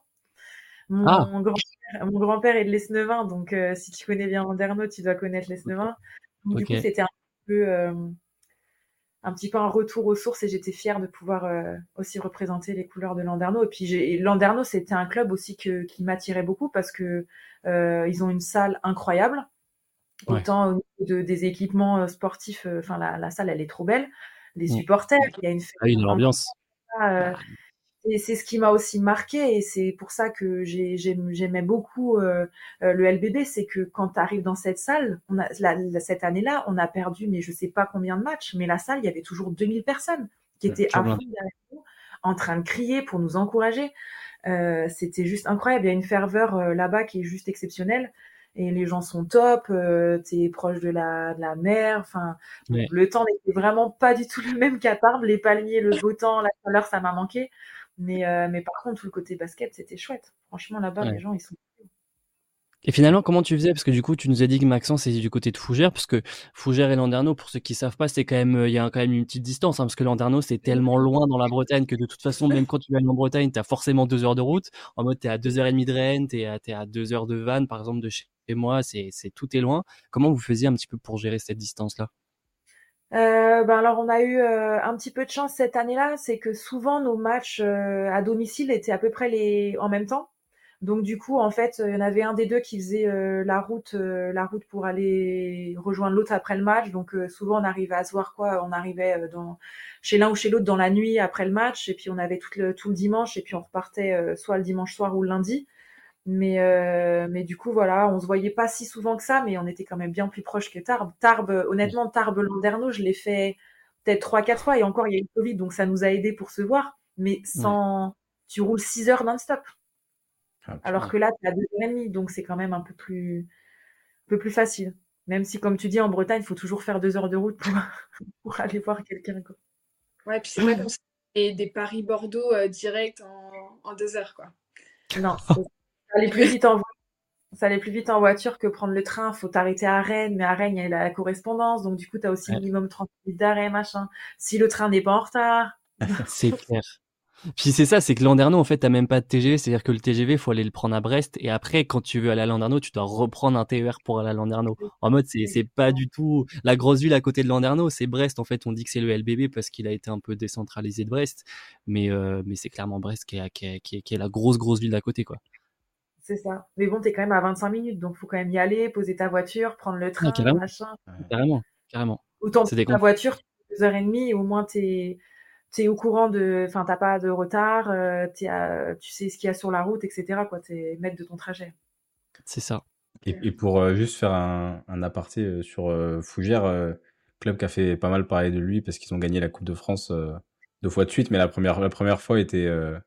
Mon, ah. mon grand-père, mon grand-père est de Lesneven, donc euh, si tu connais bien Landerneau, tu dois connaître Lesneven. Donc okay. Du coup c'était un peu euh, un petit peu un retour aux sources et j'étais fière de pouvoir euh, aussi représenter les couleurs de Landerneau. Et puis j'ai, et Landerneau, c'était un club aussi que, qui m'attirait beaucoup parce que euh, ils ont une salle incroyable, ouais. autant au niveau de, des équipements sportifs. Enfin, euh, la, la salle, elle est trop belle. Les supporters, ouais. il y a une, ah, une ambiance. Euh, ah. Et c'est ce qui m'a aussi marquée et c'est pour ça que j'ai, j'aime, j'aimais beaucoup euh, euh, le L B B, c'est que quand tu arrives dans cette salle, on a, la, la, cette année-là, on a perdu mais je sais pas combien de matchs, mais la salle, il y avait toujours deux mille personnes qui étaient à fond derrière nous, en train de crier pour nous encourager. Euh, c'était juste incroyable, il y a une ferveur euh, là-bas qui est juste exceptionnelle. Et les gens sont top, euh, t'es proche de la, de la mer, enfin, ouais. Le temps n'était vraiment pas du tout le même qu'à Tarbes, les palmiers, le beau temps, la chaleur, ça m'a manqué. Mais, euh, mais par contre, tout le côté basket, c'était chouette. Franchement, là-bas, ouais. les gens, ils sont... Et finalement, comment tu faisais? Parce que du coup, tu nous as dit que Maxence était du côté de Fougères, parce que Fougères et Landerneau, pour ceux qui ne savent pas, c'est quand même, il y a quand même une petite distance, hein, parce que Landerneau, c'est tellement loin dans la Bretagne que de toute façon, même quand tu vas en Bretagne, tu as forcément deux heures de route. En mode, tu es à deux heures et demie de Rennes, tu es à, t'es à deux heures de Vannes, par exemple, de chez moi, c'est, c'est, tout est loin. Comment vous faisiez un petit peu pour gérer cette distance-là? Euh, ben alors on a eu euh, un petit peu de chance cette année-là, c'est que souvent nos matchs euh, à domicile étaient à peu près les en même temps. Donc du coup en fait il y en avait un des deux qui faisait euh, la route, euh, la route pour aller rejoindre l'autre après le match. Donc euh, souvent on arrivait à se voir quoi, on arrivait euh, dans chez l'un ou chez l'autre dans la nuit après le match et puis on avait tout le tout le dimanche et puis on repartait euh, soit le dimanche soir ou le lundi. Mais euh, mais du coup voilà, on se voyait pas si souvent que ça, mais on était quand même bien plus proches que Tarbes. Tarbes, honnêtement, Tarbes Landerneau, je l'ai fait peut-être trois quatre fois et encore il y a eu le Covid, donc ça nous a aidé pour se voir. Mais sans, ouais. tu roules six heures non-stop. Ah, alors que là t'as deux heures et demie, donc c'est quand même un peu plus un peu plus facile. Même si comme tu dis en Bretagne, il faut toujours faire deux heures de route pour pour aller voir quelqu'un quoi. Ouais, puis c'est pas comme ça des Paris-Bordeaux euh, direct en en deux heures quoi. Non. C'est... Ça allait, plus vite en... ça allait plus vite en voiture que prendre le train. Faut t'arrêter à Rennes, mais à Rennes, il y a la correspondance. Donc, du coup, t'as aussi ouais. minimum trente minutes d'arrêt, machin. Si le train n'est pas en retard. C'est clair. Puis, c'est ça, c'est que Landerneau, en fait, t'as même pas de T G V. C'est-à-dire que le T G V, faut aller le prendre à Brest. Et après, quand tu veux aller à Landerneau, tu dois reprendre un T E R pour aller à Landerneau. En mode, c'est, c'est pas du tout la grosse ville à côté de Landerneau. C'est Brest. En fait, on dit que c'est le L B B parce qu'il a été un peu décentralisé de Brest. Mais, euh, mais c'est clairement Brest qui est, qui est, qui est, qui est la grosse, grosse ville d'à côté, quoi. C'est ça. Mais bon, t'es quand même à vingt-cinq minutes, donc faut quand même y aller, poser ta voiture, prendre le train, ah, carrément. machin. Carrément, carrément. Autant que ta voiture, deux heures et demie, au moins t'es, t'es au courant de, enfin t'as pas de retard, euh, t'es à, tu sais ce qu'il y a sur la route, et cetera. Quoi, t'es maître de ton trajet. C'est ça. Et, et pour euh, juste faire un, un aparté sur euh, Fougères, euh, club qui a fait pas mal parler de lui parce qu'ils ont gagné la Coupe de France euh, deux fois de suite, mais la première, la première fois était. Euh...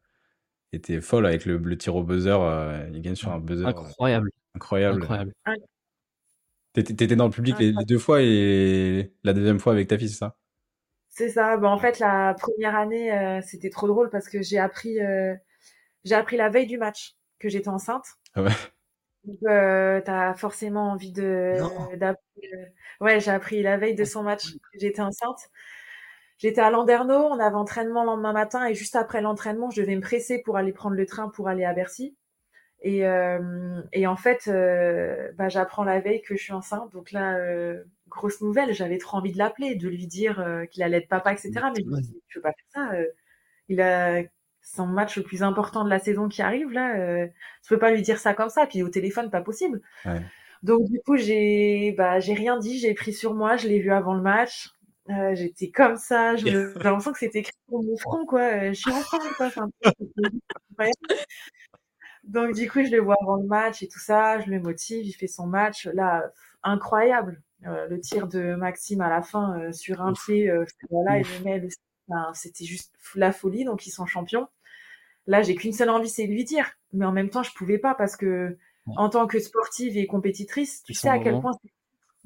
était folle avec le, le tir au buzzer. Euh, il gagne sur un buzzer. Incroyable. Euh, incroyable. incroyable. T'étais, t'étais dans le public les, les deux fois et la deuxième fois avec ta fille, c'est ça? C'est ça. Bon, en fait, la première année, euh, c'était trop drôle parce que j'ai appris, euh, j'ai appris la veille du match que j'étais enceinte. Ah ouais. Donc, euh, t'as forcément envie de... Euh, ouais, j'ai appris la veille de son match que j'étais enceinte. J'étais à Landerneau, on avait entraînement le lendemain matin et juste après l'entraînement, je devais me presser pour aller prendre le train pour aller à Bercy. Et, euh, et en fait, euh, bah, j'apprends la veille que je suis enceinte. Donc là, euh, grosse nouvelle, j'avais trop envie de l'appeler, de lui dire euh, qu'il allait être papa, et cetera. Mais je me dis, je peux pas faire ça. Euh, il a son match le plus important de la saison qui arrive là. Euh, je peux pas lui dire ça comme ça. Puis au téléphone, pas possible. Ouais. Donc du coup, j'ai, bah, j'ai rien dit. J'ai pris sur moi. Je l'ai vu avant le match. Euh, j'étais comme ça, je yes. me... j'ai l'impression que c'était écrit sur mon front, quoi. Euh, je suis enceinte, quoi. Enfin, ouais. Donc, du coup, je le vois avant le match et tout ça, je le motive, il fait son match. Là, incroyable. Euh, le tir de Maxime à la fin euh, sur un pied, euh, voilà, il me met le... enfin, c'était juste la folie, donc ils sont champions. Là, j'ai qu'une seule envie, c'est de lui dire. Mais en même temps, je pouvais pas parce que, ouais. en tant que sportive et compétitrice, tu ils sais à quel point c'est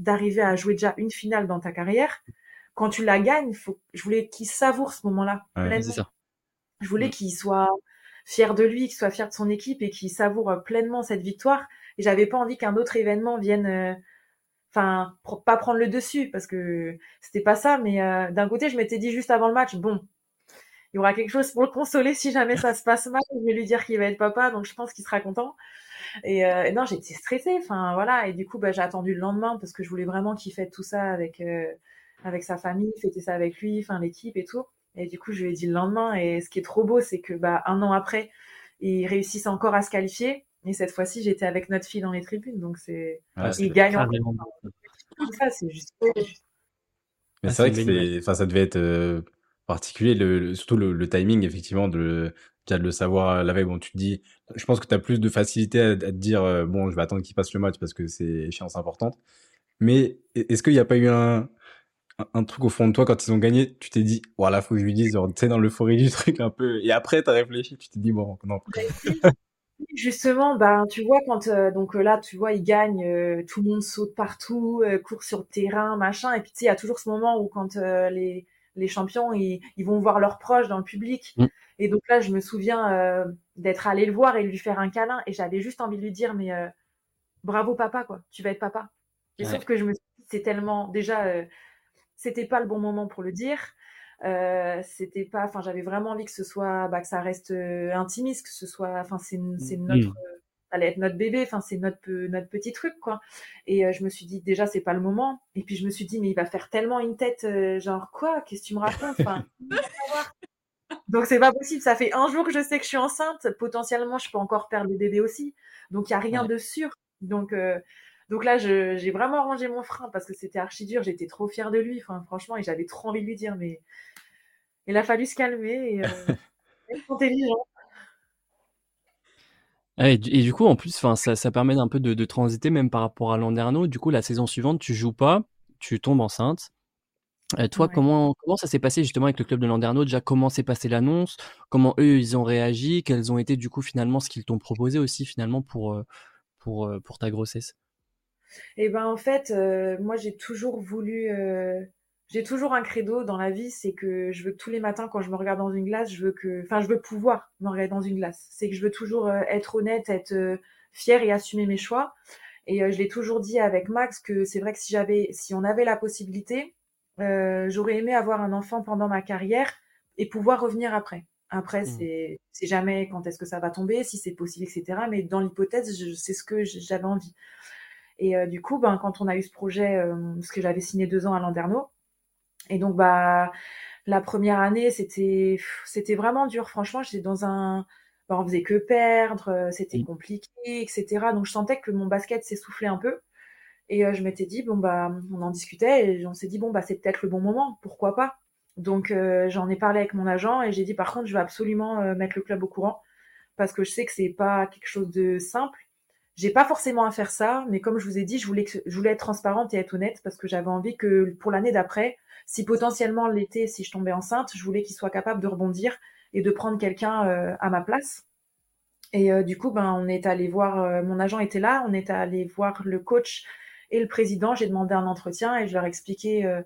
d'arriver à jouer déjà une finale dans ta carrière. Quand tu la gagnes, faut... je voulais qu'il savoure ce moment-là. Ouais, pleinement. C'est ça. Je voulais ouais. qu'il soit fier de lui, qu'il soit fier de son équipe et qu'il savoure pleinement cette victoire. Et j'avais pas envie qu'un autre événement vienne, euh... enfin, pr- pas prendre le dessus parce que c'était pas ça. Mais euh, d'un côté, je m'étais dit juste avant le match, bon, il y aura quelque chose pour le consoler si jamais ça se passe mal. Je vais lui dire qu'il va être papa, donc je pense qu'il sera content. Et, euh, et non, j'étais stressée. Enfin voilà. Et du coup, bah, j'ai attendu le lendemain parce que je voulais vraiment qu'il fête tout ça avec. Euh... avec sa famille, fêter ça avec lui, enfin l'équipe et tout. Et du coup, je lui ai dit le lendemain. Et ce qui est trop beau, c'est que bah un an après, ils réussissent encore à se qualifier. Et cette fois-ci, j'étais avec notre fille dans les tribunes, donc c'est ah, ils gagnent. Encore. Tout ça, c'est juste. Mais ah, c'est, c'est vrai que c'est, enfin, ça devait être euh, particulier, le, le, surtout le, le timing effectivement de, de le savoir la veille. Bon, tu te dis, je pense que tu as plus de facilité à, à te dire euh, bon, je vais attendre qu'il passe le match parce que c'est une échéance importante. Mais est-ce qu'il n'y a pas eu un un truc au fond de toi quand ils ont gagné, tu t'es dit voilà, oh, faut que je lui dise, genre, tu sais, dans l'euphorie du truc un peu, et après t'as réfléchi, tu t'es dit bon non. Justement, ben tu vois quand euh, donc là tu vois ils gagnent, euh, tout le monde saute partout, euh, court sur le terrain machin, et puis tu sais il y a toujours ce moment où quand euh, les les champions ils ils vont voir leurs proches dans le public. Mm. Et donc là, je me souviens euh, d'être allée le voir et lui faire un câlin. Et j'avais juste envie de lui dire, mais euh, bravo papa, quoi. Tu vas être papa. Et ouais. Sauf que je me suis dit, c'est tellement... Déjà, euh, c'était pas le bon moment pour le dire. Euh, c'était pas... Enfin, j'avais vraiment envie que ce soit... Bah, que ça reste euh, intimiste, que ce soit... Enfin, c'est, c'est notre... Mmh. Euh, ça allait être notre bébé. Enfin, c'est notre, notre petit truc, quoi. Et euh, je me suis dit, déjà, c'est pas le moment. Et puis, je me suis dit, mais il va faire tellement une tête, euh, genre, quoi ? Qu'est-ce que tu me racontes ? Enfin, donc, c'est pas possible. Ça fait un jour que je sais que je suis enceinte. Potentiellement, je peux encore perdre le bébé aussi. Donc, il n'y a rien ouais. de sûr. Donc, euh, donc là, je, j'ai vraiment rangé mon frein parce que c'était archi dur. J'étais trop fière de lui, enfin, franchement, et j'avais trop envie de lui dire, mais il a fallu se calmer et euh, être intelligent. Et du, et du coup, en plus, ça, ça permet un peu de, de transiter même par rapport à Landerneau. Du coup, la saison suivante, tu joues pas, tu tombes enceinte. Euh, toi, ouais. comment, comment ça s'est passé justement avec le club de Landerneau ? Déjà, comment s'est passée l'annonce ? Comment eux, ils ont réagi ? Quels ont été du coup finalement ce qu'ils t'ont proposé aussi finalement pour, pour, pour ta grossesse ? Eh ben en fait, euh, moi j'ai toujours voulu, euh, j'ai toujours un credo dans la vie, c'est que je veux que tous les matins quand je me regarde dans une glace, je veux que, enfin je veux pouvoir me regarder dans une glace. C'est que je veux toujours euh, être honnête, être euh, fière et assumer mes choix. Et euh, je l'ai toujours dit avec Max que c'est vrai que si j'avais, si on avait la possibilité. Euh, j'aurais aimé avoir un enfant pendant ma carrière et pouvoir revenir après. Après, mmh. c'est, c'est jamais quand est-ce que ça va tomber, si c'est possible, et cetera. Mais dans l'hypothèse, je, c'est ce que j'avais envie. Et euh, du coup, ben, quand on a eu ce projet, euh, parce que j'avais signé deux ans à Landerneau, et donc bah, la première année, c'était, c'était vraiment dur. Franchement, j'étais dans un... Ben, on faisait que perdre, c'était mmh. compliqué, et cetera. Donc, je sentais que mon basket s'essoufflait un peu. Et euh, je m'étais dit, bon, bah, on en discutait et on s'est dit, bon, bah, c'est peut-être le bon moment, pourquoi pas. Donc, euh, j'en ai parlé avec mon agent et j'ai dit, par contre, je veux absolument euh, mettre le club au courant parce que je sais que c'est pas quelque chose de simple. J'ai pas forcément à faire ça, mais comme je vous ai dit, je voulais, que, je voulais être transparente et être honnête parce que j'avais envie que pour l'année d'après, si potentiellement l'été, si je tombais enceinte, je voulais qu'il soit capable de rebondir et de prendre quelqu'un euh, à ma place. Et euh, du coup, ben, on est allé voir, euh, mon agent était là, on est allé voir le coach et le président. J'ai demandé un entretien et je leur ai expliqué euh,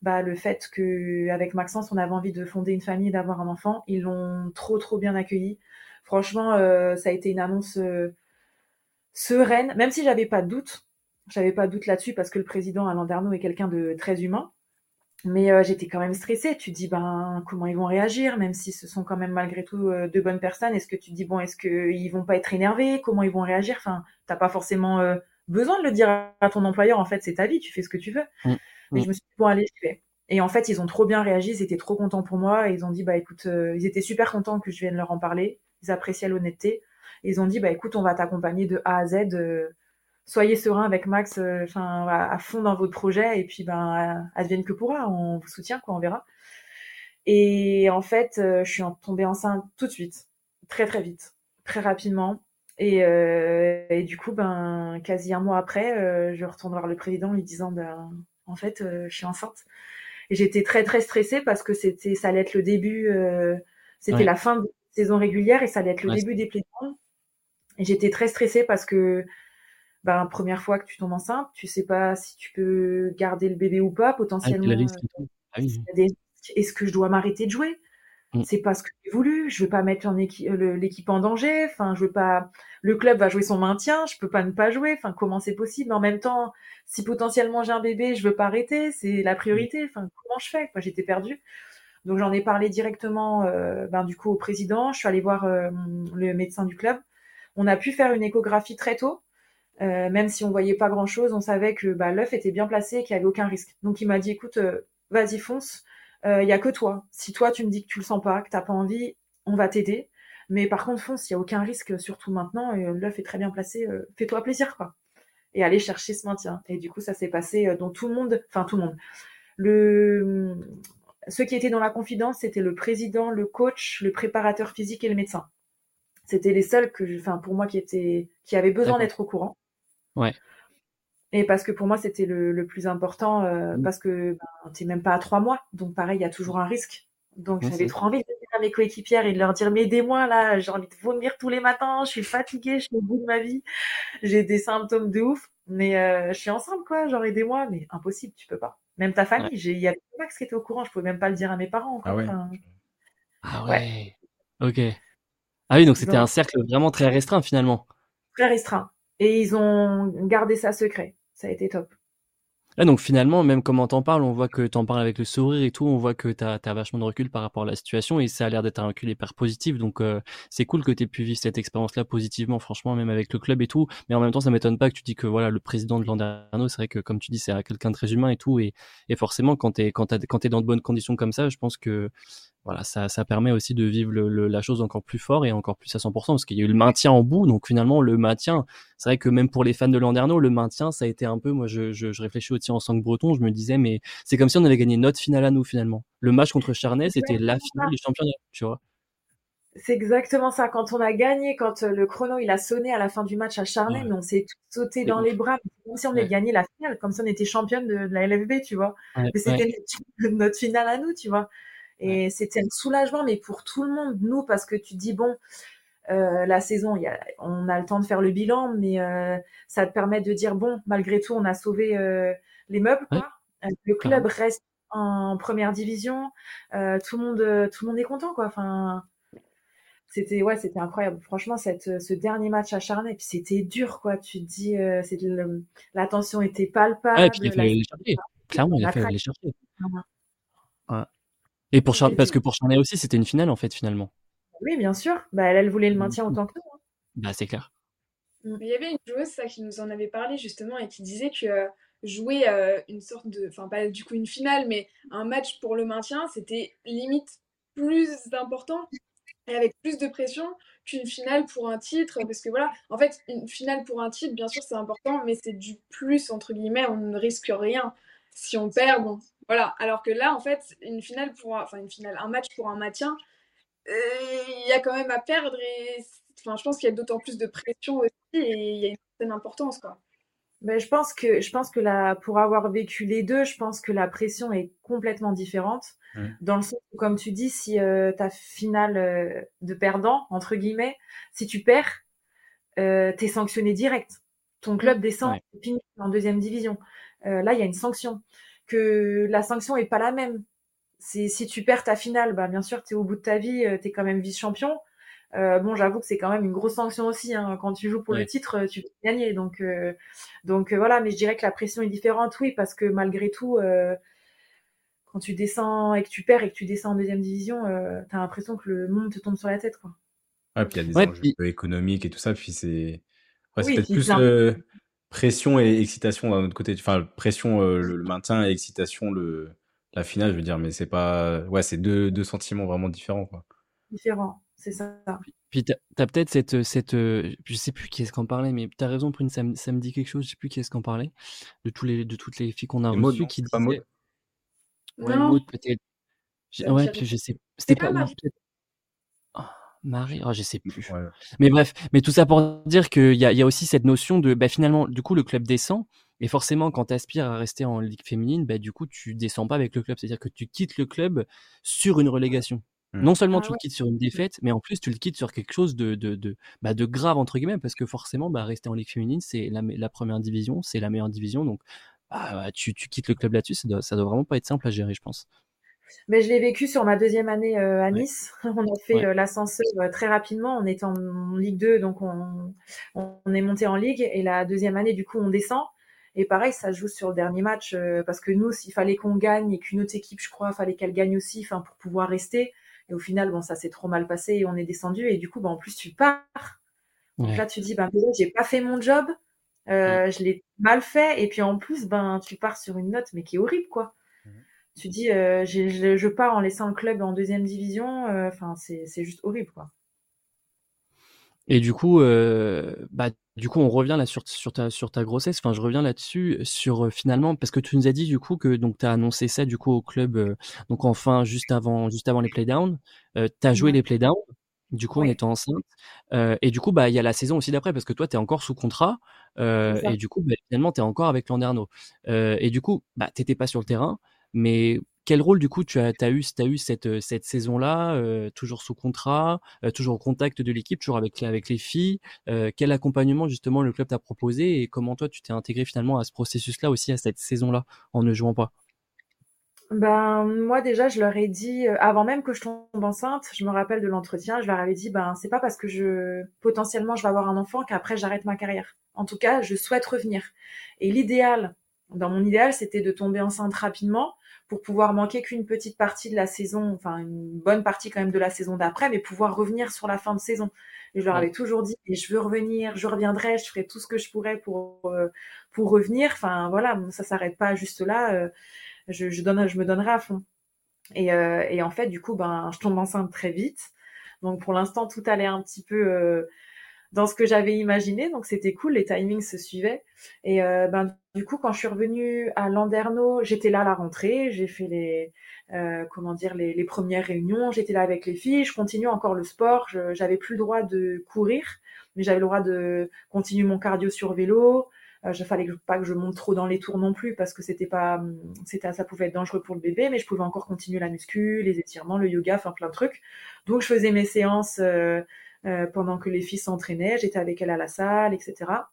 bah, le fait qu'avec Maxence, on avait envie de fonder une famille et d'avoir un enfant. Ils l'ont trop, trop bien accueilli. Franchement, euh, ça a été une annonce euh, sereine, même si j'avais pas de doute. J'avais pas de doute là-dessus parce que le président à Landerneau est quelqu'un de très humain. Mais euh, j'étais quand même stressée. Tu te dis, ben, comment ils vont réagir, même si ce sont quand même malgré tout euh, de bonnes personnes. Est-ce que tu te dis, bon, est-ce qu'ils vont pas être énervés ? Comment ils vont réagir ? Enfin, t'as pas forcément... Euh, besoin de le dire à ton employeur, en fait, c'est ta vie, tu fais ce que tu veux. Mmh. Mais je me suis dit, bon, allez, je vais. Et en fait, ils ont trop bien réagi, ils étaient trop contents pour moi. Et ils ont dit, bah écoute, euh, ils étaient super contents que je vienne leur en parler. Ils appréciaient l'honnêteté. Et ils ont dit, bah écoute, on va t'accompagner de A à Z. Euh, soyez serein avec Max, enfin, euh, à, à fond dans votre projet. Et puis, ben, advienne que pourra, on vous soutient, quoi, on verra. Et en fait, euh, je suis tombée enceinte tout de suite, très, très vite, très rapidement. Et, euh, et du coup, ben, quasi un mois après, euh, je retourne voir le président en lui disant, ben, en fait, euh, je suis enceinte. Et j'étais très, très stressée parce que c'était, ça allait être le début, euh, c'était ouais. la fin de la saison régulière et ça allait être le ouais. début des playoffs. Et j'étais très stressée parce que, ben, première fois que tu tombes enceinte, tu sais pas si tu peux garder le bébé ou pas, potentiellement. Ah, euh, ah, oui. des... Est-ce que je dois m'arrêter de jouer ? C'est pas ce que j'ai voulu, je veux pas mettre en équi- le, l'équipe en danger, enfin, je veux pas, le club va jouer son maintien, je peux pas ne pas jouer, enfin, comment c'est possible? Mais en même temps, si potentiellement j'ai un bébé, je veux pas arrêter, c'est la priorité, enfin, comment je fais? Enfin, j'étais perdue. Donc, j'en ai parlé directement, euh, ben, du coup, au président, je suis allée voir euh, le médecin du club. On a pu faire une échographie très tôt, euh, même si on voyait pas grand chose, on savait que, bah, l'œuf était bien placé et qu'il y avait aucun risque. Donc, il m'a dit, écoute, euh, vas-y, fonce. Il euh, n'y a que toi. Si toi, tu me dis que tu le sens pas, que tu n'as pas envie, on va t'aider. Mais par contre, fonce, il n'y a aucun risque, surtout maintenant. Euh, l'œuf est très bien placé. Euh, fais-toi plaisir, quoi. Et allez chercher ce maintien. Et du coup, ça s'est passé euh, dans tout le monde. Enfin, tout le monde. Le... Ceux qui étaient dans la confidence, c'était le président, le coach, le préparateur physique et le médecin. C'était les seuls, que je... enfin, pour moi, qui, étaient... qui avaient besoin D'accord. d'être au courant. Ouais. Et parce que pour moi, c'était le, le plus important, euh, mmh. parce que ben, t'es même pas à trois mois. Donc, pareil, il y a toujours un risque. Donc, mmh, j'avais trop envie de dire à mes coéquipières et de leur dire, mais aidez-moi, là, j'ai envie de vomir tous les matins, je suis fatiguée, je suis au bout de ma vie, j'ai des symptômes de ouf, mais euh, je suis enceinte, quoi, genre, aidez-moi, mais impossible, tu peux pas. Même ta famille, il ouais. y avait Max qui était au courant, je pouvais même pas le dire à mes parents. Quoi, ah ouais. Enfin... Ah ouais. ouais. Ok. Ah oui, donc c'était donc, un cercle vraiment très restreint finalement. Très restreint. Et ils ont gardé ça secret. Ça a été top. Ah, donc finalement, même comment t'en parles, on voit que t'en parles avec le sourire et tout, on voit que t'as, t'as vachement de recul par rapport à la situation et ça a l'air d'être un recul hyper positif, donc euh, c'est cool que t'aies pu vivre cette expérience-là positivement, franchement, même avec le club et tout, mais en même temps, ça m'étonne pas que tu dis que voilà, le président de Landerneau, c'est vrai que comme tu dis, c'est quelqu'un de très humain et tout, et, et forcément, quand t'es, quand, quand t'es dans de bonnes conditions comme ça, je pense que voilà, ça, ça permet aussi de vivre le, le, la chose encore plus fort et encore plus à cent pour cent, parce qu'il y a eu le maintien en bout, donc finalement, le maintien, c'est vrai que même pour les fans de Landerneau, le maintien, ça a été un peu, moi, je, je, je réfléchis aussi en sang breton, je me disais, mais c'est comme si on avait gagné notre finale à nous, finalement. Le match contre Charnay, c'était la finale du championnat, tu vois. C'est exactement ça. Quand on a gagné, quand le chrono, il a sonné à la fin du match à Charnay, ouais. Mais on s'est tous sautés c'est dans bon. les bras, comme si on avait ouais. gagné la finale, comme si on était championne de, de la L F B, tu vois. Ouais. Mais c'était ouais. notre finale à nous, tu vois. Et c'était un soulagement, mais pour tout le monde, nous, parce que tu te dis, bon, euh, la saison, y a, on a le temps de faire le bilan, mais euh, ça te permet de dire, bon, malgré tout, on a sauvé euh, les meubles, quoi. Ouais. Le club ouais. reste en première division, euh, tout le monde, tout le monde est content, quoi. Enfin, c'était, ouais, c'était incroyable. Franchement, cette, ce dernier match à Charnay, puis c'était dur, quoi. Tu te dis, euh, c'était le, la tension était palpable. Ah, ouais, puis il a fallu les chercher. Clairement, il a fallu les chercher. Ouais. Et pour Char- parce que pour Charnay aussi, c'était une finale en fait finalement. Oui, bien sûr. Bah, elle, elle voulait le maintien autant que nous. Hein. Bah, c'est clair. Il y avait une joueuse ça, qui nous en avait parlé justement et qui disait que euh, jouer euh, une sorte de, enfin pas du coup une finale, mais un match pour le maintien, c'était limite plus important et avec plus de pression qu'une finale pour un titre, parce que voilà, en fait, une finale pour un titre, bien sûr, c'est important, mais c'est du plus entre guillemets, on ne risque rien. Si on perd, bon, voilà. Alors que là, en fait, une finale pour, un... enfin une finale, un match pour un maintien, il euh, y a quand même à perdre et, enfin, je pense qu'il y a d'autant plus de pression aussi et il y a une certaine importance, quoi. Ben, je pense que, je pense que la, pour avoir vécu les deux, je pense que la pression est complètement différente. Mmh. Dans le sens où, comme tu dis, si euh, ta finale euh, de perdant entre guillemets, si tu perds, euh, t'es sanctionné direct. Ton club descend ouais. en deuxième division. Euh, là, il y a une sanction. Que la sanction n'est pas la même. C'est, si tu perds ta finale, bah, bien sûr, tu es au bout de ta vie, tu es quand même vice-champion. Euh, bon, j'avoue que c'est quand même une grosse sanction aussi. Hein. Quand tu joues pour ouais. le titre, tu peux gagner. Donc, euh, donc euh, voilà, mais je dirais que la pression est différente, oui, parce que malgré tout, euh, quand tu descends et que tu perds et que tu descends en deuxième division, euh, tu as l'impression que le monde te tombe sur la tête. Quoi. Ouais, puis il y a des ouais, enjeux puis... économiques et tout ça. Puis c'est, ouais, c'est oui, peut-être puis plus... C'est un... euh... pression et excitation d'un autre côté, enfin pression euh, le, le maintien et excitation le la finale, je veux dire, mais c'est pas ouais, c'est deux deux sentiments vraiment différents quoi. Différents, c'est ça. Puis t'as, t'as peut-être cette cette euh, je sais plus qui est-ce qu'en parlait, mais t'as raison Prune, ça me ça me dit quelque chose, je sais plus qui est-ce qu'en parlait de tous les de toutes les filles qu'on a reçues qui disait ouais, Maud peut-être j'ai... ouais, puis je sais c'était c'est pas, pas Marie, oh, je sais plus. Ouais. Mais bref, mais tout ça pour dire qu'il y a, il y a aussi cette notion de, bah, finalement, du coup, le club descend. Et forcément, quand tu aspires à rester en Ligue féminine, bah, du coup, tu descends pas avec le club. C'est-à-dire que tu quittes le club sur une relégation. Mmh. Non seulement ah, tu ouais. le quittes sur une défaite, mais en plus, tu le quittes sur quelque chose de, de, de, bah, de grave, entre guillemets, parce que forcément, bah, rester en Ligue féminine, c'est la, la première division, c'est la meilleure division. Donc, bah, tu, tu quittes le club là-dessus. Ça doit, ça doit vraiment pas être simple à gérer, je pense. Mais je l'ai vécu sur ma deuxième année euh, à Nice. Ouais. On a fait ouais. euh, l'ascenseur euh, très rapidement. On était en, en Ligue deux, donc on, on est monté en Ligue. Et la deuxième année, du coup, on descend. Et pareil, ça joue sur le dernier match. Euh, parce que nous, il fallait qu'on gagne et qu'une autre équipe, je crois, fallait qu'elle gagne aussi pour pouvoir rester. Et au final, bon, ça s'est trop mal passé et on est descendu. Et du coup, bah, en plus, tu pars. Ouais. Donc là, tu te dis, ben, j'ai pas fait mon job. Euh, ouais. Je l'ai mal fait. Et puis en plus, ben, tu pars sur une note, mais qui est horrible, quoi. Tu dis, euh, j'ai, je, je pars en laissant le club en deuxième division. Enfin, euh, c'est, c'est juste horrible, quoi. Et du coup, euh, bah, du coup, on revient là sur, sur ta, sur ta grossesse. Enfin, je reviens là-dessus sur euh, finalement parce que tu nous as dit du coup que donc t'as annoncé ça du coup au club. Euh, donc enfin, juste avant, juste avant les playdowns, euh, t'as joué les playdowns. Du coup, ouais. en étant enceinte. Euh, et du coup, bah, il y a la saison aussi d'après, parce que toi, tu es encore sous contrat. Euh, et du coup, bah, finalement, tu es encore avec Landerneau. Euh, et du coup, bah, tu n'étais pas sur le terrain. Mais quel rôle, du coup, tu as t'as eu, t'as eu cette, cette saison-là, euh, toujours sous contrat, euh, toujours au contact de l'équipe, toujours avec, avec les filles. Euh, quel accompagnement, justement, le club t'a proposé et comment toi, tu t'es intégré finalement à ce processus-là aussi, à cette saison-là, en ne jouant pas ? Ben, moi, déjà, je leur ai dit, euh, avant même que je tombe enceinte, je me rappelle de l'entretien, je leur avais dit, ben, c'est pas parce que je, potentiellement, je vais avoir un enfant qu'après, j'arrête ma carrière. En tout cas, je souhaite revenir. Et l'idéal, dans mon idéal, c'était de tomber enceinte rapidement pour pouvoir manquer qu'une petite partie de la saison, enfin, une bonne partie quand même de la saison d'après, mais pouvoir revenir sur la fin de saison. Et je leur avais toujours dit, et je veux revenir, je reviendrai, je ferai tout ce que je pourrai pour, euh, pour revenir. Enfin, voilà, bon, ça s'arrête pas juste là. Euh, Je, je, donne, je me donnerai à fond. Et, euh, et en fait, du coup, ben, je tombe enceinte très vite. Donc, pour l'instant, tout allait un petit peu euh, dans ce que j'avais imaginé. Donc, c'était cool. Les timings se suivaient. Et euh, ben, du coup, quand je suis revenue à Landerneau, j'étais là à la rentrée. J'ai fait les, euh, comment dire, les, les premières réunions. J'étais là avec les filles. Je continue encore le sport. Je, j'avais plus le droit de courir, mais j'avais le droit de continuer mon cardio sur vélo. Euh, il fallait que, pas que je monte trop dans les tours non plus parce que c'était pas, c'était, ça pouvait être dangereux pour le bébé, mais je pouvais encore continuer la muscu, les étirements, le yoga, enfin plein de trucs. Donc je faisais mes séances euh, euh, pendant que les filles s'entraînaient, j'étais avec elles à la salle, et cetera.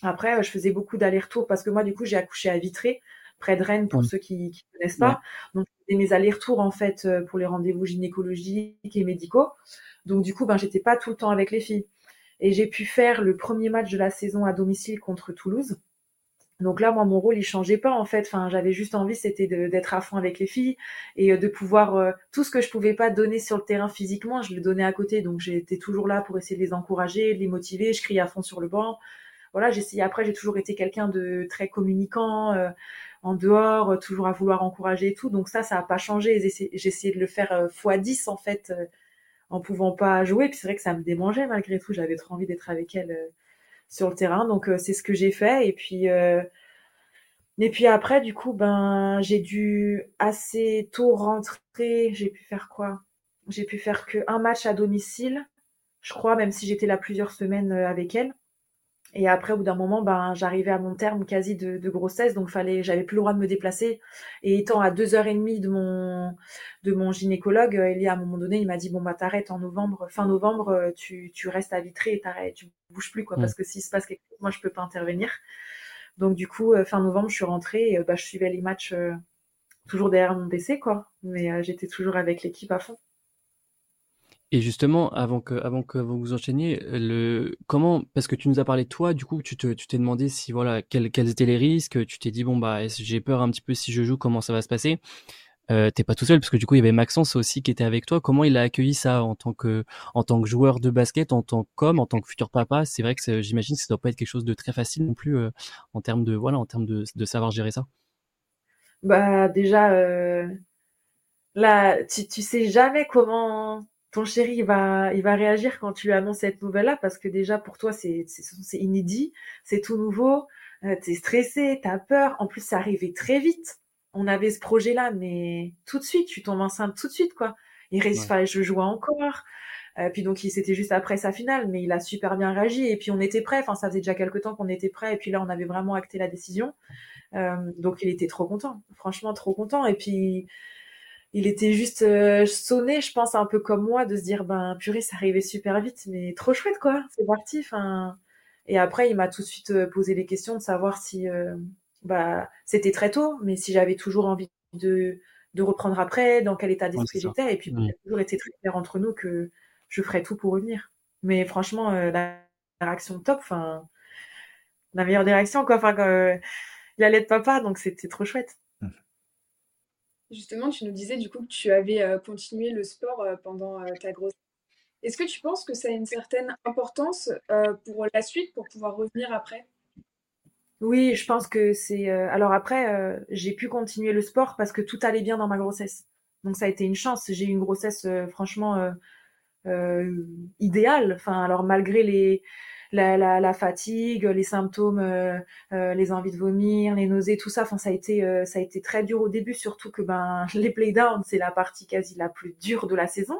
Après, euh, je faisais beaucoup d'allers-retours parce que moi du coup j'ai accouché à Vitré, près de Rennes pour oui. ceux qui ne connaissent pas. Oui. Donc je faisais mes allers-retours en fait pour les rendez-vous gynécologiques et médicaux. Donc du coup ben j'étais pas tout le temps avec les filles. Et j'ai pu faire le premier match de la saison à domicile contre Toulouse. Donc là, moi, mon rôle, il changeait pas, en fait. Enfin, j'avais juste envie, c'était de, d'être à fond avec les filles et de pouvoir, euh, tout ce que je pouvais pas donner sur le terrain physiquement, je le donnais à côté. Donc, j'étais toujours là pour essayer de les encourager, de les motiver. Je criais à fond sur le banc. Voilà, j'essayais. Après, j'ai toujours été quelqu'un de très communicant, euh, en dehors, euh, toujours à vouloir encourager et tout. Donc ça, ça a pas changé. J'ai essayé de le faire euh, fois dix, en fait, euh, en pouvant pas jouer, puis c'est vrai que ça me démangeait malgré tout, j'avais trop envie d'être avec elle euh, sur le terrain, donc euh, c'est ce que j'ai fait, et puis euh... et puis après, du coup, ben j'ai dû assez tôt rentrer, j'ai pu faire quoi ? J'ai pu faire qu'un match à domicile, je crois, même si j'étais là plusieurs semaines euh, avec elle, et après, au bout d'un moment, ben j'arrivais à mon terme quasi de, de grossesse, donc fallait, j'avais plus le droit de me déplacer, et étant à deux heures et demie de mon de mon gynécologue, Elie, à un moment donné, il m'a dit bon bah t'arrêtes en novembre, fin novembre, tu tu restes à Vitré et t'arrêtes, tu bouges plus quoi, mmh. parce que s'il se passe quelque chose, moi je peux pas intervenir. Donc du coup, fin novembre, je suis rentrée, et bah je suivais les matchs euh, toujours derrière mon P C quoi, mais euh, j'étais toujours avec l'équipe à fond. Et justement, avant que, avant que vous vous enchaîniez, le, comment, parce que tu nous as parlé de toi, du coup, tu te, tu t'es demandé si, voilà, quels, quels étaient les risques, tu t'es dit, bon, bah, j'ai peur un petit peu si je joue, comment ça va se passer? Euh, t'es pas tout seul, parce que du coup, il y avait Maxence aussi qui était avec toi. Comment il a accueilli ça en tant que, en tant que joueur de basket, en tant qu'homme, en tant que futur papa? C'est vrai que j'imagine que ça doit pas être quelque chose de très facile non plus, euh, en termes de, voilà, en termes de, de savoir gérer ça. Bah, déjà, euh, là, tu, tu sais jamais comment, ton chéri, il va, il va réagir quand tu lui annonces cette nouvelle-là, parce que déjà, pour toi, c'est, c'est, c'est inédit, c'est tout nouveau, euh, t'es stressé, t'as peur. En plus, ça arrivait très vite. On avait ce projet-là, mais tout de suite, tu tombes enceinte tout de suite, quoi. Il reste, enfin, ouais. je jouais encore. Euh, puis donc, il, c'était juste après sa finale, mais il a super bien réagi. Et puis, on était prêts. Enfin, ça faisait déjà quelque temps qu'on était prêts. Et puis là, on avait vraiment acté la décision. Euh, donc, il était trop content. Franchement, trop content. Et puis, il était juste euh, sonné, je pense, un peu comme moi, de se dire, ben, purée, ça arrivait super vite, mais trop chouette, quoi, c'est parti, enfin. Et après, il m'a tout de suite euh, posé les questions de savoir si, euh, bah, c'était très tôt, mais si j'avais toujours envie de, de reprendre après, dans quel état d'esprit ouais, j'étais, et puis, ouais. il a toujours été très clair entre nous que je ferais tout pour revenir. Mais franchement, euh, la réaction top, enfin, la meilleure des réactions, quoi, enfin, euh, il allait de papa, donc c'était trop chouette. Justement, tu nous disais du coup que tu avais euh, continué le sport euh, pendant euh, ta grossesse. Est-ce que tu penses que ça a une certaine importance euh, pour la suite, pour pouvoir revenir après ? Oui, je pense que c'est... Euh... Alors après, euh, j'ai pu continuer le sport parce que tout allait bien dans ma grossesse. Donc ça a été une chance. J'ai eu une grossesse euh, franchement euh, euh, idéale. Enfin, alors malgré les... La, la, la fatigue, les symptômes, euh, euh, les envies de vomir, les nausées, tout ça. Enfin, ça a été, euh, ça a été très dur au début, surtout que ben les playdowns, c'est la partie quasi la plus dure de la saison.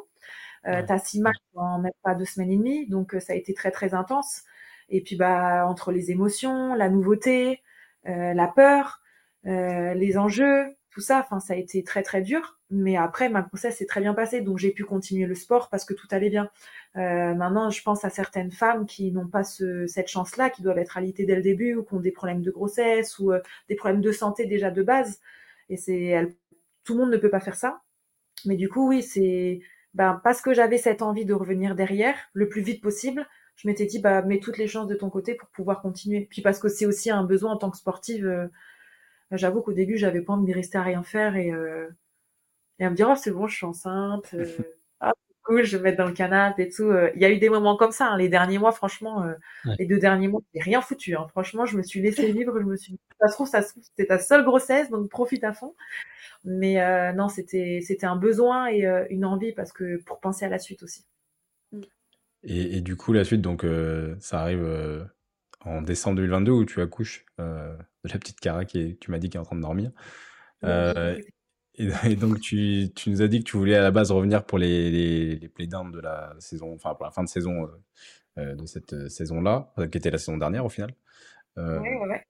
Euh, t'as six matchs en même pas deux semaines et demie, donc euh, ça a été très très intense. Et puis bah entre les émotions, la nouveauté, euh, la peur, euh, les enjeux, tout ça. Enfin, ça a été très très dur. Mais après, ma grossesse s'est très bien passée, donc j'ai pu continuer le sport parce que tout allait bien. Euh, maintenant, je pense à certaines femmes qui n'ont pas ce, cette chance-là, qui doivent être alitées dès le début ou qui ont des problèmes de grossesse ou euh, des problèmes de santé déjà de base. Et c'est, elles, tout le monde ne peut pas faire ça. Mais du coup, oui, c'est ben, parce que j'avais cette envie de revenir derrière le plus vite possible, je m'étais dit, bah, mets toutes les chances de ton côté pour pouvoir continuer. Puis parce que c'est aussi un besoin en tant que sportive. Euh, j'avoue qu'au début, j'avais pas envie de rester à rien faire et, euh, et à me dire, oh, c'est bon, je suis enceinte. Euh, ah, c'est cool, je vais me mettre dans le canapé et tout. Il y a eu des moments comme ça. Hein, les derniers mois, franchement, euh, ouais. les deux derniers mois, j'ai rien foutu. Hein, franchement, je me suis laissée vivre. Je me suis dit, ça se trouve, ça se trouve, c'était ta seule grossesse, donc profite à fond. Mais euh, non, c'était, c'était un besoin et euh, une envie parce que pour penser à la suite aussi. Et, et du coup, la suite, donc, euh, ça arrive euh, en décembre deux mille vingt-deux où tu accouches euh, de la petite Cara qui est, tu m'as dit, qui est en train de dormir. Euh, et, et donc, tu, tu nous as dit que tu voulais à la base revenir pour les, les, les play-downs de la saison, enfin, pour la fin de saison euh, de cette saison-là, qui était la saison dernière au final. Euh, ouais, ouais.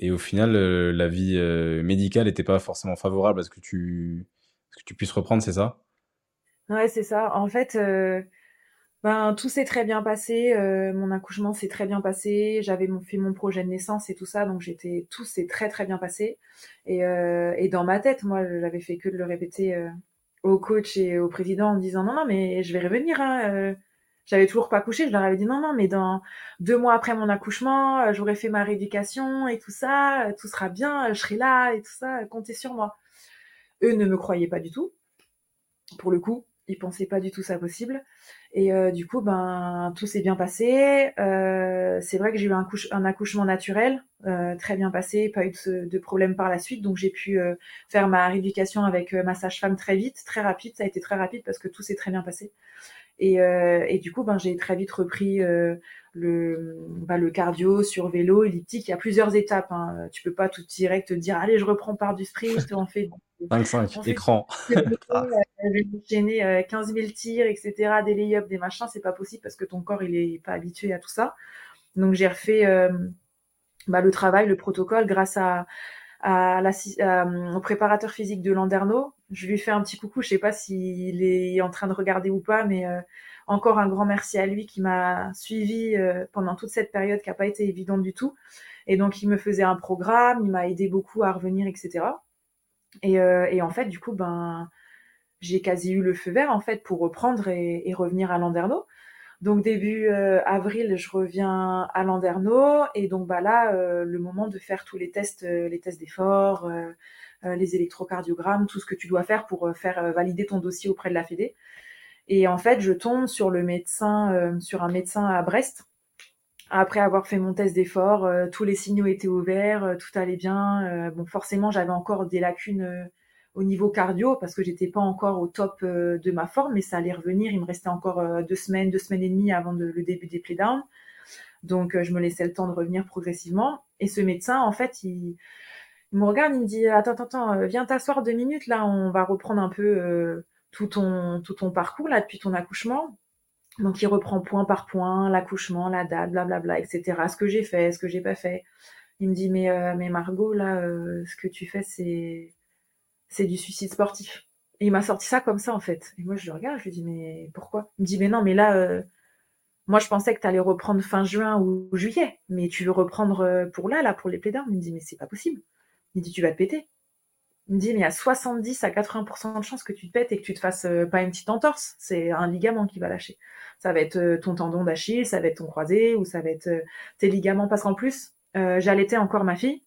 Et au final, euh, la vie euh, médicale n'était pas forcément favorable à ce que tu, à ce que tu puisses reprendre, c'est ça? Ouais, c'est ça. En fait. Euh... Ben, tout s'est très bien passé, euh, mon accouchement s'est très bien passé, j'avais mon, fait mon projet de naissance et tout ça, donc j'étais, tout s'est très très bien passé. Et, euh, et dans ma tête, moi, j'avais fait que de le répéter euh, au coach et au président en me disant non, non, mais je vais revenir. Hein, euh, j'avais toujours pas accouché, je leur avais dit non, non, mais dans deux mois après mon accouchement, j'aurai fait ma rééducation et tout ça, tout sera bien, je serai là et tout ça, comptez sur moi. Eux ne me croyaient pas du tout, pour le coup. Ils pensaient pas du tout ça possible. Et euh, du coup, ben tout s'est bien passé. Euh, c'est vrai que j'ai eu un, couche- un accouchement naturel, euh, très bien passé, pas eu de, de problème par la suite. Donc, j'ai pu euh, faire ma rééducation avec euh, ma sage-femme très vite, très rapide. Ça a été très rapide parce que tout s'est très bien passé. Et, euh, et du coup, ben j'ai très vite repris euh, le, ben, le cardio sur vélo, elliptique. Il y a plusieurs étapes. Hein. Tu peux pas tout direct te dire « Allez, je reprends par du sprint, on fait… » vingt-cinq, écran. Enchaîner quinze mille tirs, et cetera, des lay-ups, des machins, c'est pas possible parce que ton corps, il est pas habitué à tout ça. Donc, j'ai refait euh, bah, le travail, le protocole grâce à, à la, à, au préparateur physique de Landerneau. Je lui fais un petit coucou, je sais pas s'il est en train de regarder ou pas, mais euh, encore un grand merci à lui qui m'a suivi euh, pendant toute cette période qui a pas été évidente du tout. Et donc, il me faisait un programme, il m'a aidé beaucoup à revenir, et cetera. Et, euh, et en fait, du coup, ben, j'ai quasi eu le feu vert en fait pour reprendre et, et revenir à Landerneau. Donc début euh, avril, je reviens à Landerneau et donc bah là, euh, le moment de faire tous les tests, euh, les tests d'effort, euh, euh, les électrocardiogrammes, tout ce que tu dois faire pour euh, faire euh, valider ton dossier auprès de la Fédé. Et en fait, je tombe sur le médecin, euh, sur un médecin à Brest. Après avoir fait mon test d'effort, euh, tous les signaux étaient ouverts, euh, tout allait bien. Euh, bon, forcément, j'avais encore des lacunes euh, au niveau cardio parce que j'étais pas encore au top euh, de ma forme, mais ça allait revenir. Il me restait encore euh, deux semaines, deux semaines et demie avant de, le début des playdowns. Donc, euh, je me laissais le temps de revenir progressivement. Et ce médecin, en fait, il, il me regarde, il me dit « Attends, attends, attends, viens t'asseoir deux minutes. Là, on va reprendre un peu euh, tout ton, tout ton parcours là depuis ton accouchement. » Donc, il reprend point par point l'accouchement, la date, blablabla, et cetera. Ce que j'ai fait, ce que j'ai pas fait. Il me dit, mais, euh, mais Margot, là, euh, ce que tu fais, c'est, c'est du suicide sportif. Et il m'a sorti ça comme ça, en fait. Et moi, je le regarde, je lui dis, mais pourquoi? Il me dit, mais non, mais là, euh, moi, je pensais que t'allais reprendre fin juin ou juillet. Mais tu veux reprendre pour là, là, pour les plaideurs. Il me dit, mais c'est pas possible. Il me dit, tu vas te péter. Il me dit, mais il y a soixante-dix à quatre-vingts pour cent de chances que tu te pètes et que tu te fasses euh, pas une petite entorse. C'est un ligament qui va lâcher. Ça va être euh, ton tendon d'Achille, ça va être ton croisé ou ça va être euh, tes ligaments. Parce qu'en plus, euh, j'allaitais encore ma fille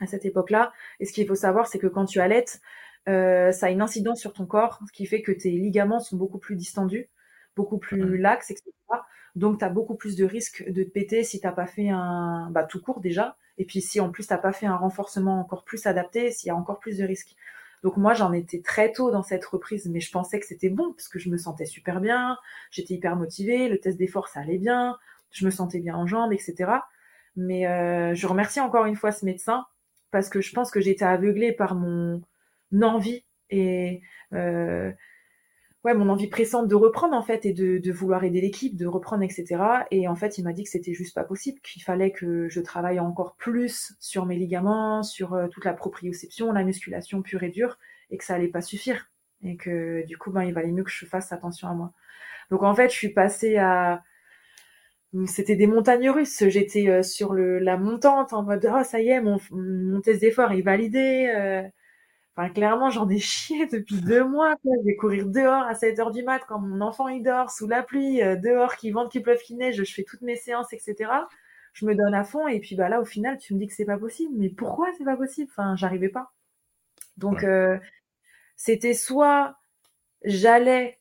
à cette époque-là. Et ce qu'il faut savoir, c'est que quand tu allaites, euh, ça a une incidence sur ton corps, ce qui fait que tes ligaments sont beaucoup plus distendus, beaucoup plus laxes, et cetera. Donc, tu as beaucoup plus de risques de te péter si tu n'as pas fait un… Bah, tout court déjà. Et puis, si en plus, tu n'as pas fait un renforcement encore plus adapté, s'il y a encore plus de risques. Donc, moi, j'en étais très tôt dans cette reprise, mais je pensais que c'était bon parce que je me sentais super bien, j'étais hyper motivée, le test d'effort, ça allait bien, je me sentais bien en jambes, et cetera. Mais euh, je remercie encore une fois ce médecin parce que je pense que j'étais aveuglée par mon envie et… Euh, Ouais, mon envie pressante de reprendre, en fait, et de, de vouloir aider l'équipe, de reprendre, et cetera. Et en fait, il m'a dit que c'était juste pas possible, qu'il fallait que je travaille encore plus sur mes ligaments, sur euh, toute la proprioception, la musculation pure et dure, et que ça allait pas suffire. Et que, du coup, ben, il valait mieux que je fasse attention à moi. Donc, en fait, je suis passée à… C'était des montagnes russes. J'étais euh, sur le, la montante, en mode « Ah, oh, ça y est, mon, mon test d'effort est validé euh... ». Enfin, clairement, j'en ai chié depuis deux mois. Quoi. Je vais courir dehors à sept heures du mat quand mon enfant il dort sous la pluie, euh, dehors, qu'il vente, qu'il pleuve, qu'il neige. Je fais toutes mes séances, et cetera. Je me donne à fond. Et puis bah, là, au final, tu me dis que c'est pas possible. Mais pourquoi c'est pas possible? Enfin, j'arrivais pas. Donc, euh, c'était soit j'allais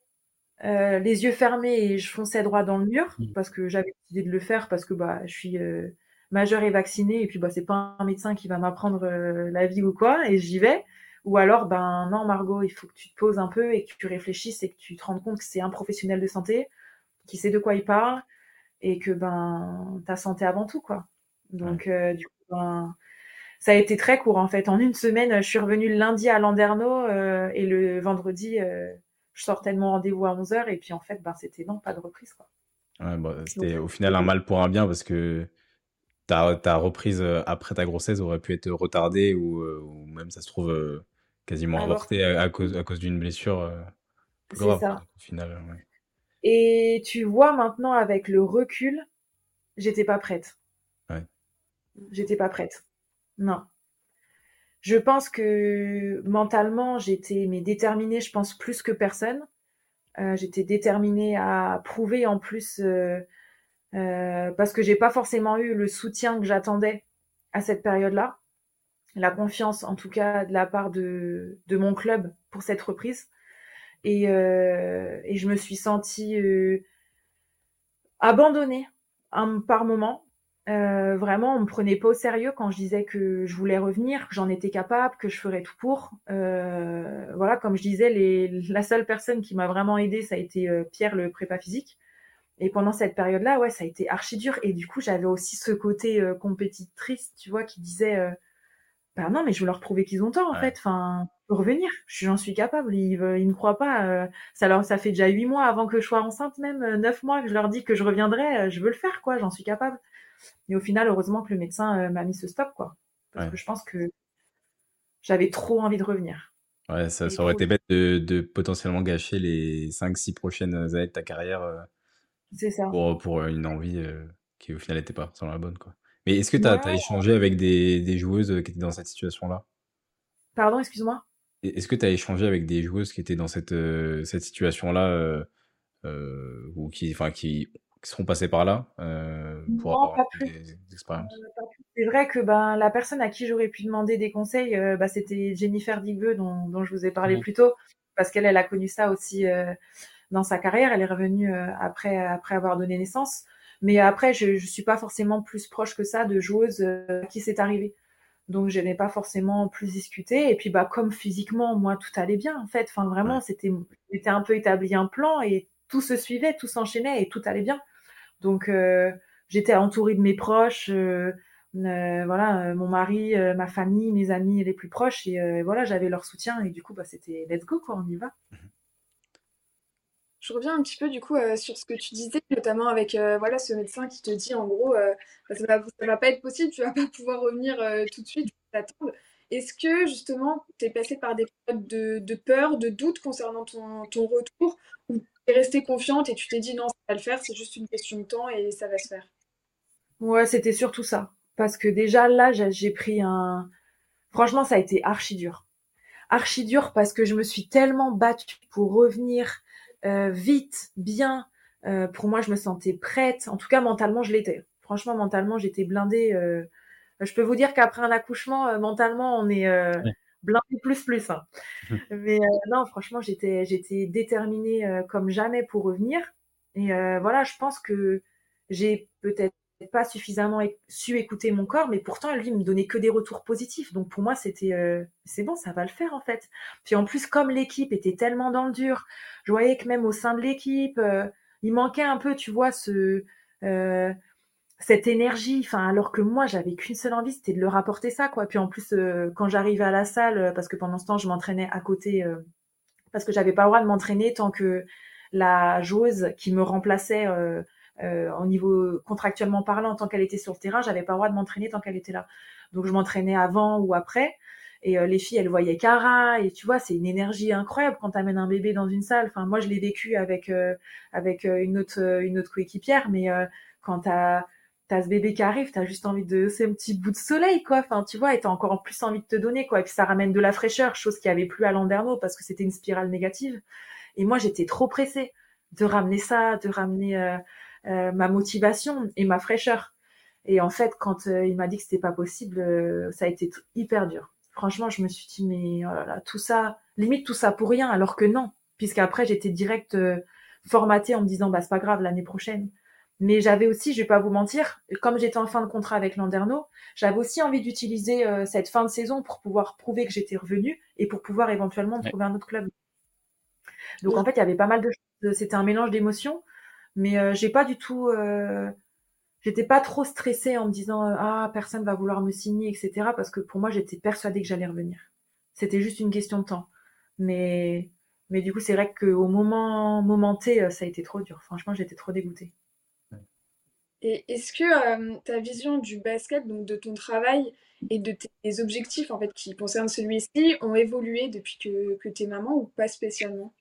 euh, les yeux fermés et je fonçais droit dans le mur parce que j'avais décidé de le faire parce que bah, je suis... Euh, majeure et vaccinée, et puis bah, c'est pas un médecin qui va m'apprendre euh, la vie ou quoi, et j'y vais. Ou alors, ben non, Margot, il faut que tu te poses un peu et que tu réfléchisses et que tu te rendes compte que c'est un professionnel de santé qui sait de quoi il parle et que ben ta santé avant tout, quoi. Donc, euh, du coup, ben, ça a été très court en fait. En une semaine, je suis revenue le lundi à Landerneau euh, et le vendredi, euh, je sortais de mon rendez-vous à onze heures, et puis en fait, ben, c'était non, pas de reprise, quoi. Ouais, bon, c'était donc, au final un mal pour un bien parce que. Ta, ta reprise après ta grossesse aurait pu être retardée ou, ou même, ça se trouve, quasiment avortée à, à, cause, à cause d'une blessure plus grave. C'est ça. Au final, ouais. Et tu vois, maintenant, avec le recul, j'étais pas prête. Ouais. J'étais pas prête. Non. Je pense que mentalement, j'étais mais déterminée, je pense, plus que personne. Euh, j'étais déterminée à prouver en plus... Euh, Euh, parce que j'ai pas forcément eu le soutien que j'attendais à cette période-là, la confiance en tout cas de la part de, de mon club pour cette reprise, et, euh, et je me suis sentie euh, abandonnée hein, par moments. Euh, vraiment, on me prenait pas au sérieux quand je disais que je voulais revenir, que j'en étais capable, que je ferais tout pour. Euh, voilà, comme je disais, les, la seule personne qui m'a vraiment aidée, ça a été euh, Pierre, le prépa physique. Et pendant cette période-là, ouais, ça a été archi dur. Et du coup, j'avais aussi ce côté euh, compétitrice, tu vois, qui disait euh, « Ben non, mais je veux leur prouver qu'ils ont tort, en ouais. fait. Enfin, je peux revenir, j'en suis capable. Ils ne me croient pas. Euh, ça, leur, ça fait déjà huit mois avant que je sois enceinte, même euh, neuf mois, que je leur dis que je reviendrai. Euh, je veux le faire, quoi. J'en suis capable. » Et au final, heureusement que le médecin euh, m'a mis ce stop, quoi. Parce ouais. que je pense que j'avais trop envie de revenir. Ouais, ça, ça aurait été bête de, de potentiellement gâcher les cinq six prochaines années de ta carrière euh... C'est ça. Pour, pour une envie euh, qui au final n'était pas forcément la bonne, quoi. Mais est-ce que tu as ouais. échangé avec des, des joueuses qui étaient dans cette situation-là? Pardon, excuse-moi. Est-ce que tu as échangé avec des joueuses qui étaient dans cette, euh, cette situation-là euh, euh, ou qui, qui, qui seront passées par là euh, pour non, avoir des, des expériences euh, C'est vrai que ben, la personne à qui j'aurais pu demander des conseils, euh, ben, c'était Jennifer Digbeu dont, dont je vous ai parlé mmh. plus tôt, parce qu'elle elle a connu ça aussi... Euh, dans sa carrière, elle est revenue après après avoir donné naissance. Mais après, je, je suis pas forcément plus proche que ça de joueuses euh, qui c'est arrivé. Donc, je n'ai pas forcément plus discuté. Et puis, bah, comme physiquement, moi, tout allait bien en fait. Enfin, vraiment, c'était, c'était un peu établi un plan et tout se suivait, tout s'enchaînait et tout allait bien. Donc, euh, j'étais entourée de mes proches, euh, euh, voilà, euh, mon mari, euh, ma famille, mes amis les plus proches. Et euh, voilà, j'avais leur soutien. Et du coup, bah, c'était let's go, quoi, on y va. Je reviens un petit peu du coup euh, sur ce que tu disais, notamment avec euh, voilà, ce médecin qui te dit en gros euh, ça va, ça va pas être possible, tu vas pas pouvoir revenir euh, tout de suite, t'attendre. Est-ce que justement tu es passé par des périodes de, de peur, de doute concernant ton, ton retour, ou tu es restée confiante et tu t'es dit non, ça va le faire, c'est juste une question de temps et ça va se faire? Ouais, c'était surtout ça. Parce que déjà là, j'ai, j'ai pris un... Franchement, ça a été archi dur. Archi dur parce que je me suis tellement battue pour revenir... Euh, vite, bien. Euh, pour moi, je me sentais prête. En tout cas, mentalement, je l'étais. Franchement, mentalement, j'étais blindée. Euh... Je peux vous dire qu'après un accouchement, euh, mentalement, on est euh, ouais. blindé plus plus. Hein. Mais euh, non, franchement, j'étais, j'étais déterminée euh, comme jamais pour revenir. Et euh, voilà, je pense que j'ai peut-être pas suffisamment é- su écouter mon corps, mais pourtant, lui, il me donnait que des retours positifs. Donc, pour moi, c'était euh, c'est bon, ça va le faire, en fait. Puis en plus, comme l'équipe était tellement dans le dur, je voyais que même au sein de l'équipe, euh, il manquait un peu, tu vois, ce, euh, cette énergie. Enfin, alors que moi, j'avais qu'une seule envie, c'était de leur apporter ça, quoi. Puis en plus, euh, quand j'arrivais à la salle, parce que pendant ce temps, je m'entraînais à côté, euh, parce que j'avais pas le droit de m'entraîner tant que la joueuse qui me remplaçait... Euh, Euh, au niveau contractuellement parlant, tant qu'elle était sur le terrain, j'avais pas le droit de m'entraîner tant qu'elle était là. Donc je m'entraînais avant ou après, et euh, les filles elles voyaient Cara, et tu vois, c'est une énergie incroyable quand t'amènes un bébé dans une salle. Enfin moi je l'ai vécu avec euh, avec euh, une autre euh, une autre coéquipière, mais euh, quand t'as t'as ce bébé qui arrive, t'as juste envie de, c'est un petit bout de soleil, quoi. Enfin, tu vois, et t'as encore en plus envie de te donner, quoi. Et puis, ça ramène de la fraîcheur, chose qu'il n'y avait plus à Landerneau parce que c'était une spirale négative. Et moi, j'étais trop pressée de ramener ça, de ramener euh, euh, ma motivation et ma fraîcheur. Et en fait, quand euh, il m'a dit que c'était pas possible, euh, ça a été t- hyper dur. Franchement, je me suis dit, mais oh là là, tout ça, limite tout ça pour rien, alors que non. Puisqu'après, j'étais direct euh, formatée en me disant, bah, c'est pas grave, l'année prochaine. Mais j'avais aussi, je vais pas vous mentir, comme j'étais en fin de contrat avec Landerneau, j'avais aussi envie d'utiliser euh, cette fin de saison pour pouvoir prouver que j'étais revenue et pour pouvoir éventuellement ouais. trouver un autre club. Donc ouais. en fait, il y avait pas mal de choses. C'était un mélange d'émotions, mais euh, j'ai pas du tout, euh, j'étais pas trop stressée en me disant ah personne va vouloir me signer, et cetera. Parce que pour moi, j'étais persuadée que j'allais revenir. C'était juste une question de temps. Mais mais du coup, c'est vrai qu'au moment moment T, ça a été trop dur. Franchement, j'étais trop dégoûtée. Et est-ce que euh, ta vision du basket, donc de ton travail et de tes objectifs en fait, qui concernent celui-ci, ont évolué depuis que, que t'es maman ou pas spécialement?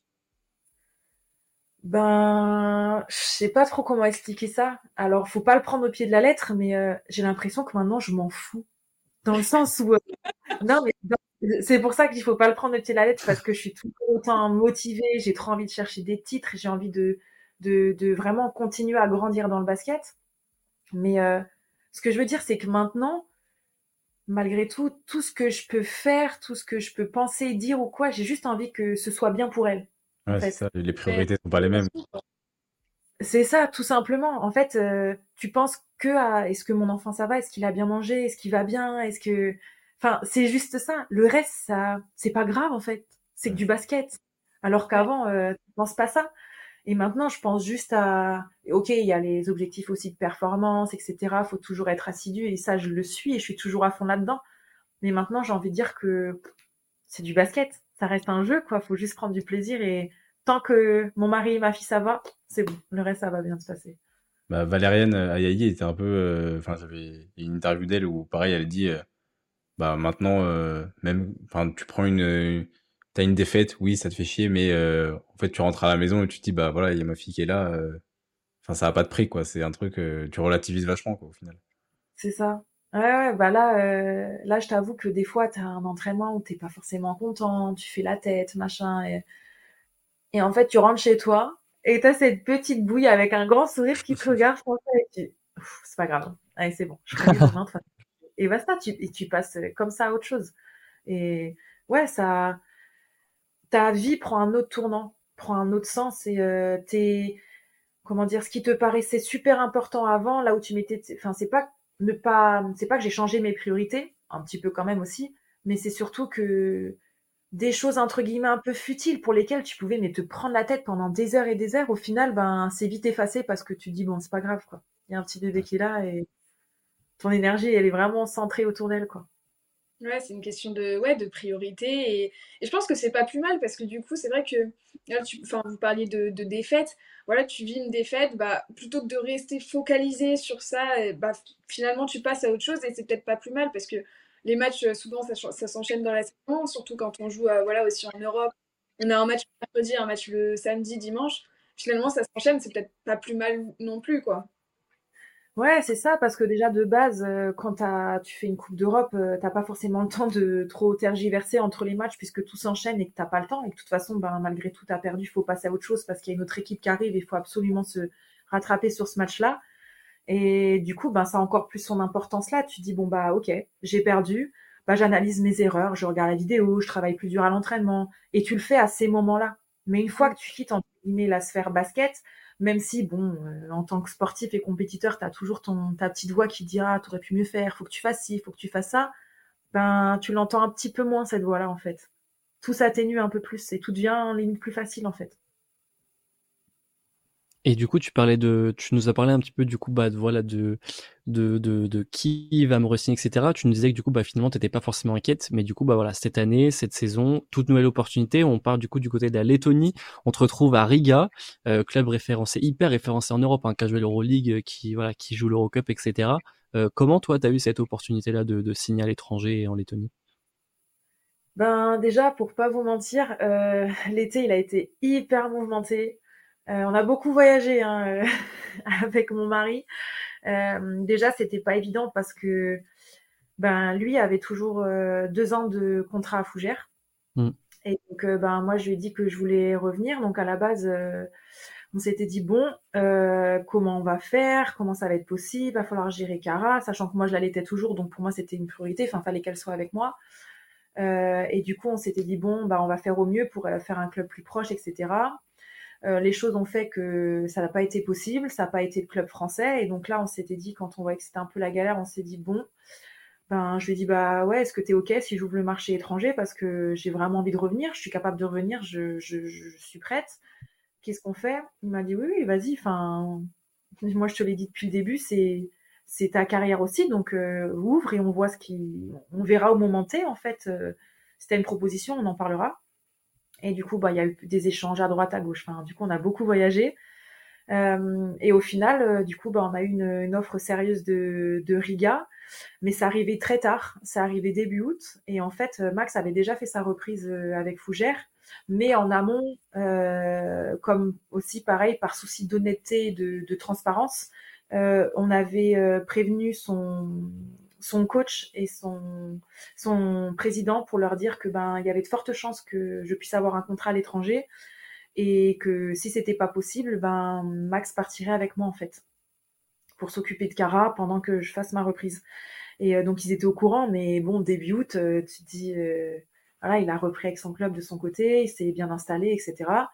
Ben, je sais pas trop comment expliquer ça. Alors, faut pas le prendre au pied de la lettre, mais euh, j'ai l'impression que maintenant, je m'en fous. Dans le sens où... Euh, non, mais dans, c'est pour ça qu'il faut pas le prendre au pied de la lettre, parce que je suis tout autant motivée, j'ai trop envie de chercher des titres, j'ai envie de, de, de vraiment continuer à grandir dans le basket. Mais euh, ce que je veux dire, c'est que maintenant, malgré tout, tout ce que je peux faire, tout ce que je peux penser, dire ou quoi, j'ai juste envie que ce soit bien pour elle. Ouais, c'est ça, les priorités ne sont pas les mêmes. C'est ça, tout simplement. En fait, euh, tu penses que à est-ce que mon enfant ça va, est-ce qu'il a bien mangé, est-ce qu'il va bien, est-ce que... Enfin, c'est juste ça. Le reste, ça, c'est pas grave, en fait. C'est que du basket. Alors qu'avant, euh, tu ne penses pas ça. Et maintenant, je pense juste à... Ok, il y a les objectifs aussi de performance, et cetera. Il faut toujours être assidu. Et ça, je le suis et je suis toujours à fond là-dedans. Mais maintenant, j'ai envie de dire que c'est du basket. Ça reste un jeu, quoi. Il faut juste prendre du plaisir. Et tant que mon mari et ma fille, ça va, c'est bon. Le reste, ça va bien se passer. Bah, Valériane Ayayi était un peu... Euh... Enfin, j'avais une interview d'elle où, pareil, elle dit... Euh... Bah, maintenant, euh... même... Enfin, tu prends une... T'as une défaite, oui, ça te fait chier, mais euh, en fait, tu rentres à la maison et tu te dis, bah voilà, il y a ma fille qui est là. Euh... Enfin, ça n'a pas de prix, quoi. C'est un truc, euh, tu relativises vachement, quoi, au final. C'est ça. Ouais, ouais, bah là, euh, là, je t'avoue que des fois, t'as un entraînement où t'es pas forcément content, tu fais la tête, machin. Et, et en fait, tu rentres chez toi et t'as cette petite bouille avec un grand sourire qui te regarde, et tu... Ouf, c'est pas grave. Allez, c'est bon. Je rentre. Et basta, tu... Et tu passes comme ça à autre chose. Et ouais, ça... Ta vie prend un autre tournant, prend un autre sens et euh, t'es, comment dire, ce qui te paraissait super important avant, là où tu mettais, enfin c'est pas ne pas, c'est pas que j'ai changé mes priorités, un petit peu quand même aussi, mais c'est surtout que des choses entre guillemets un peu futiles pour lesquelles tu pouvais mais te prendre la tête pendant des heures et des heures, au final ben c'est vite effacé parce que tu te dis bon c'est pas grave quoi, il y a un petit bébé qui est là et ton énergie elle est vraiment centrée autour d'elle quoi. Ouais, c'est une question de, ouais, de priorité et, et je pense que c'est pas plus mal parce que du coup, c'est vrai que, là, tu, enfin, vous parliez de, de défaite, voilà, tu vis une défaite, bah, plutôt que de rester focalisé sur ça, bah, finalement, tu passes à autre chose et c'est peut-être pas plus mal parce que les matchs, souvent, ça, ça s'enchaîne dans la saison, surtout quand on joue, euh, voilà, aussi en Europe, on a un match le mercredi, un match le samedi, dimanche, finalement, ça s'enchaîne, c'est peut-être pas plus mal non plus, quoi. Ouais, c'est ça, parce que déjà de base, euh, quand t'as, tu fais une Coupe d'Europe, euh, t'as pas forcément le temps de trop tergiverser entre les matchs puisque tout s'enchaîne et que t'as pas le temps. Et que de toute façon, ben, malgré tout, t'as perdu, faut passer à autre chose parce qu'il y a une autre équipe qui arrive et faut absolument se rattraper sur ce match-là. Et du coup, ben, ça a encore plus son importance là. Tu te dis, bon, bah, ok, j'ai perdu, bah, j'analyse mes erreurs, je regarde la vidéo, je travaille plus dur à l'entraînement. Et tu le fais à ces moments-là. Mais une fois que tu quittes, entre guillemets, la sphère basket, même si, bon, euh, en tant que sportif et compétiteur, t'as toujours ton, ta petite voix qui dira ah, « t'aurais pu mieux faire, faut que tu fasses ci, faut que tu fasses ça », ben, tu l'entends un petit peu moins, cette voix-là, en fait. Tout s'atténue un peu plus et tout devient limite plus facile, en fait. Et du coup, tu parlais de, tu nous as parlé un petit peu, du coup, bah, de, voilà, de, de, de, de qui va me re-signer, et cetera. Tu nous disais que, du coup, bah, finalement, t'étais pas forcément inquiète, mais du coup, bah, voilà, cette année, cette saison, toute nouvelle opportunité. On part, du coup, du côté de la Lettonie. On te retrouve à Riga, euh, club référencé, hyper référencé en Europe, hein, qui a joué l'Euroleague, qui, voilà, qui joue l'Eurocup, et cetera. Euh, comment, toi, t'as eu cette opportunité-là de, de signer à l'étranger et en Lettonie? Ben, déjà, pour pas vous mentir, euh, l'été, il a été hyper mouvementé. Euh, on a beaucoup voyagé hein, avec mon mari. Euh, déjà, c'était pas évident parce que ben lui avait toujours euh, deux ans de contrat à Fougères. Mmh. Et donc, euh, ben moi, je lui ai dit que je voulais revenir. Donc, à la base, euh, on s'était dit, bon, euh, comment on va faire? Comment ça va être possible? Il va falloir gérer Cara, sachant que moi, je l'allaitais toujours. Donc, pour moi, c'était une priorité. Enfin, il fallait qu'elle soit avec moi. Euh, et du coup, on s'était dit, bon, ben, on va faire au mieux pour euh, faire un club plus proche, et cetera. Euh, les choses ont fait que ça n'a pas été possible. Ça n'a pas été le club français. Et donc là, on s'était dit, quand on voyait que c'était un peu la galère, on s'est dit, bon... Ben, je lui ai dit, bah ouais, est-ce que t'es OK si j'ouvre le marché étranger parce que j'ai vraiment envie de revenir, je suis capable de revenir, je, je, je suis prête. Qu'est-ce qu'on fait? Il m'a dit, oui, oui, vas-y. Enfin, moi, je te l'ai dit depuis le début, c'est, c'est ta carrière aussi, donc euh, ouvre et on voit ce qui, on verra au moment T, en fait. Euh, si t'as une proposition, on en parlera. Et du coup, bah, il y a eu des échanges à droite, à gauche. Enfin, du coup, on a beaucoup voyagé. Euh, et au final, euh, du coup, bah, on a eu une, une offre sérieuse de, de Riga, mais ça arrivait très tard, ça arrivait début août. Et en fait, Max avait déjà fait sa reprise avec Fougères, mais en amont, euh, comme aussi pareil, par souci d'honnêteté et de, de transparence, euh, on avait euh, prévenu son, son coach et son, son président pour leur dire que ben, il y avait de fortes chances que je puisse avoir un contrat à l'étranger. Et que si c'était pas possible, ben Max partirait avec moi en fait pour s'occuper de Cara pendant que je fasse ma reprise. Et euh, donc ils étaient au courant, mais bon début août, euh, tu te dis euh, voilà, il a repris avec son club de son côté, il s'est bien installé, et cetera.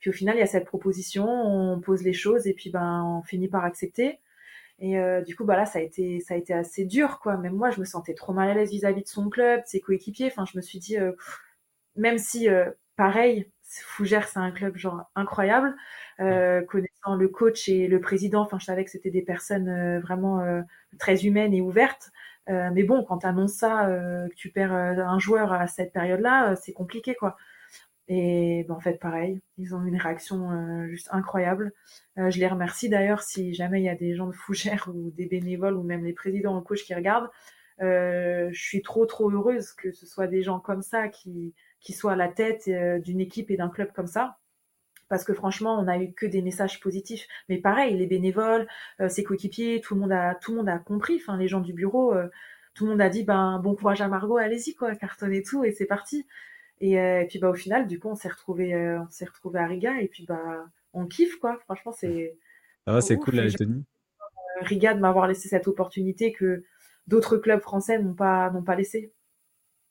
Puis au final il y a cette proposition, on pose les choses et puis ben on finit par accepter. Et euh, du coup bah là ça a été ça a été assez dur quoi. Même moi je me sentais trop mal à l'aise vis-à-vis de son club, de ses coéquipiers. Enfin je me suis dit euh, pff, même si euh, pareil. Fougères, c'est un club genre incroyable. Euh, connaissant le coach et le président, enfin, je savais que c'était des personnes euh, vraiment euh, très humaines et ouvertes. Euh, mais bon, quand tu annonces ça, euh, que tu perds euh, un joueur à cette période-là, euh, c'est compliqué, quoi. Et ben, en fait, pareil, ils ont une réaction euh, juste incroyable. Euh, je les remercie d'ailleurs si jamais il y a des gens de Fougères ou des bénévoles ou même les présidents ou le coach qui regardent. Euh, je suis trop, trop heureuse que ce soit des gens comme ça qui... qui soit à la tête euh, d'une équipe et d'un club comme ça. Parce que franchement, on n'a eu que des messages positifs. Mais pareil, les bénévoles, euh, ses coéquipiers, tout le monde a, tout le monde a compris. Enfin, les gens du bureau, euh, tout le monde a dit ben, bon courage à Margot, allez-y, quoi, cartonnez tout et c'est parti. Et, euh, et puis bah, au final, du coup, on s'est retrouvés, euh, on s'est retrouvés à Riga et puis bah, on kiffe, quoi. Franchement, c'est. Ah, c'est ouf, cool la Lettonie. Euh, Riga de m'avoir laissé cette opportunité que d'autres clubs français n'ont pas, n'ont pas laissé.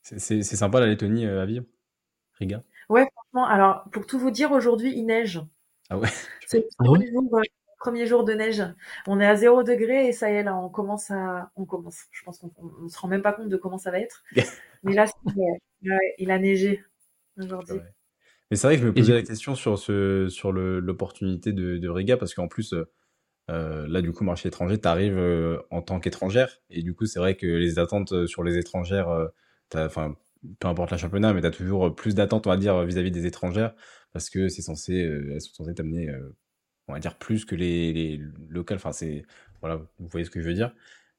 C'est, c'est, c'est sympa la Lettonie euh, à vivre. Riga. Ouais, franchement, alors pour tout vous dire, aujourd'hui il neige. Ah ouais. C'est le ah premier, oui jour, euh, premier jour de neige. On est à zéro degré et ça y est, là, on commence à. On commence. Je pense qu'on ne se rend même pas compte de comment ça va être. Mais là, euh, il a neigé aujourd'hui. Ouais. Mais c'est vrai que je me posais et la question sur, ce, sur le, l'opportunité de, de Riga, parce qu'en plus, euh, là, du coup, marché étranger, tu arrives euh, en tant qu'étrangère. Et du coup, c'est vrai que les attentes sur les étrangères, euh, t'as, enfin. peu importe la championnat, mais tu as toujours plus d'attentes, on va dire, vis-à-vis des étrangères, parce que c'est censé, euh, elles sont censées t'amener, euh, on va dire, plus que les, les locales. Enfin, c'est, voilà, vous voyez ce que je veux dire.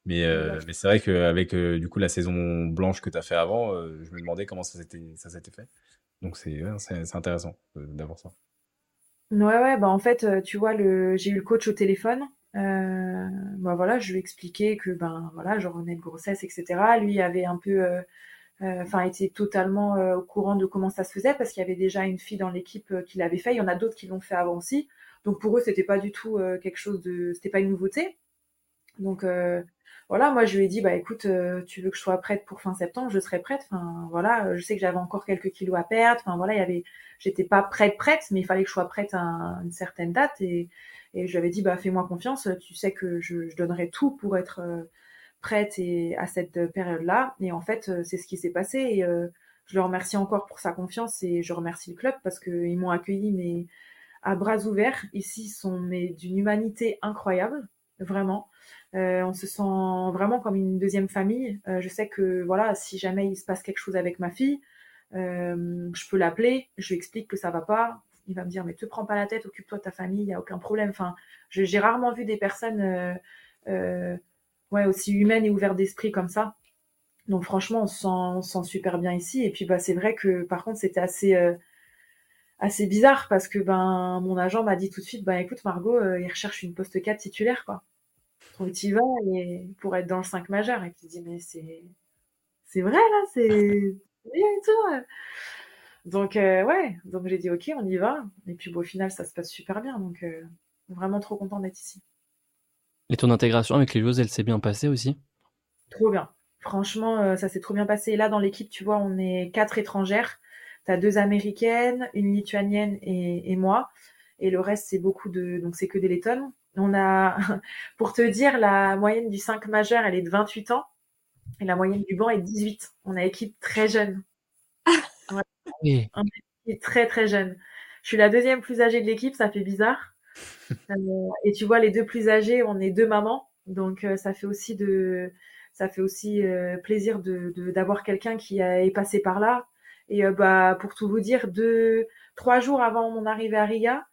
Mais, euh, mais c'est vrai qu'avec, euh, du coup, la saison blanche que tu as fait avant, euh, je me demandais comment ça s'était, ça s'était fait. Donc, c'est, ouais, c'est, c'est intéressant euh, d'avoir ça. Ouais, ouais, bah en fait, tu vois, le... j'ai eu le coach au téléphone. Euh, bah voilà, je lui ai expliqué que, ben voilà, je revenais de grossesse, et cetera. Lui, il avait un peu... Euh... Enfin, euh, était totalement euh, au courant de comment ça se faisait parce qu'il y avait déjà une fille dans l'équipe euh, qui l'avait fait. Il y en a d'autres qui l'ont fait avant aussi. Donc pour eux, c'était pas du tout euh, quelque chose de, c'était pas une nouveauté. Donc euh, voilà, moi je lui ai dit bah écoute, euh, tu veux que je sois prête pour fin septembre, je serai prête. Enfin voilà, euh, je sais que j'avais encore quelques kilos à perdre. Enfin voilà, il y avait, j'étais pas prête prête, mais il fallait que je sois prête à, un, à une certaine date et, et je lui avais dit bah fais-moi confiance, tu sais que je, je donnerai tout pour être euh, prête et à cette période-là. Et en fait, c'est ce qui s'est passé. Et euh, je le remercie encore pour sa confiance et je remercie le club parce qu'ils m'ont accueilli mais à bras ouverts. Ici, ils sont mais, d'une humanité incroyable, vraiment. Euh, on se sent vraiment comme une deuxième famille. Euh, je sais que voilà, si jamais il se passe quelque chose avec ma fille, euh, je peux l'appeler, je lui explique que ça va pas. Il va me dire mais te prends pas la tête, occupe-toi de ta famille, il n'y a aucun problème. Enfin, je, j'ai rarement vu des personnes... Euh, euh, Ouais, aussi humaine et ouverte d'esprit comme ça. Donc franchement, on se sent, on se sent super bien ici. Et puis bah, c'est vrai que par contre, c'était assez, euh, assez bizarre parce que ben mon agent m'a dit tout de suite, ben écoute Margot, euh, il recherche une poste quatre titulaire quoi. Donc tu y vas et pour être dans le cinq majeur. Et puis il dit mais c'est c'est vrai là, c'est bien et tout. Ouais. Donc euh, ouais, donc j'ai dit ok on y va. Et puis bon, au final ça se passe super bien donc euh, vraiment trop content d'être ici. Et ton intégration avec les joueuses, elle s'est bien passée aussi? Trop bien. Franchement, euh, ça s'est trop bien passé. Et là, dans l'équipe, tu vois, on est quatre étrangères. T'as deux Américaines, une Lituanienne et, et moi. Et le reste, c'est beaucoup de... Donc, c'est que des Lettones. On a... Pour te dire, la moyenne du cinq majeur, elle est de vingt-huit ans. Et la moyenne du banc est de dix-huit. On a équipe très jeune. Ouais. Oui. On a équipe très, très jeune. Je suis la deuxième plus âgée de l'équipe. Ça fait bizarre. Euh, et tu vois, les deux plus âgées, on est deux mamans. Donc, euh, ça fait aussi de... Ça fait aussi euh, plaisir de, de, d'avoir quelqu'un qui a, est passé par là. Et euh, bah, pour tout vous dire, deux, trois jours avant mon arrivée à Riga,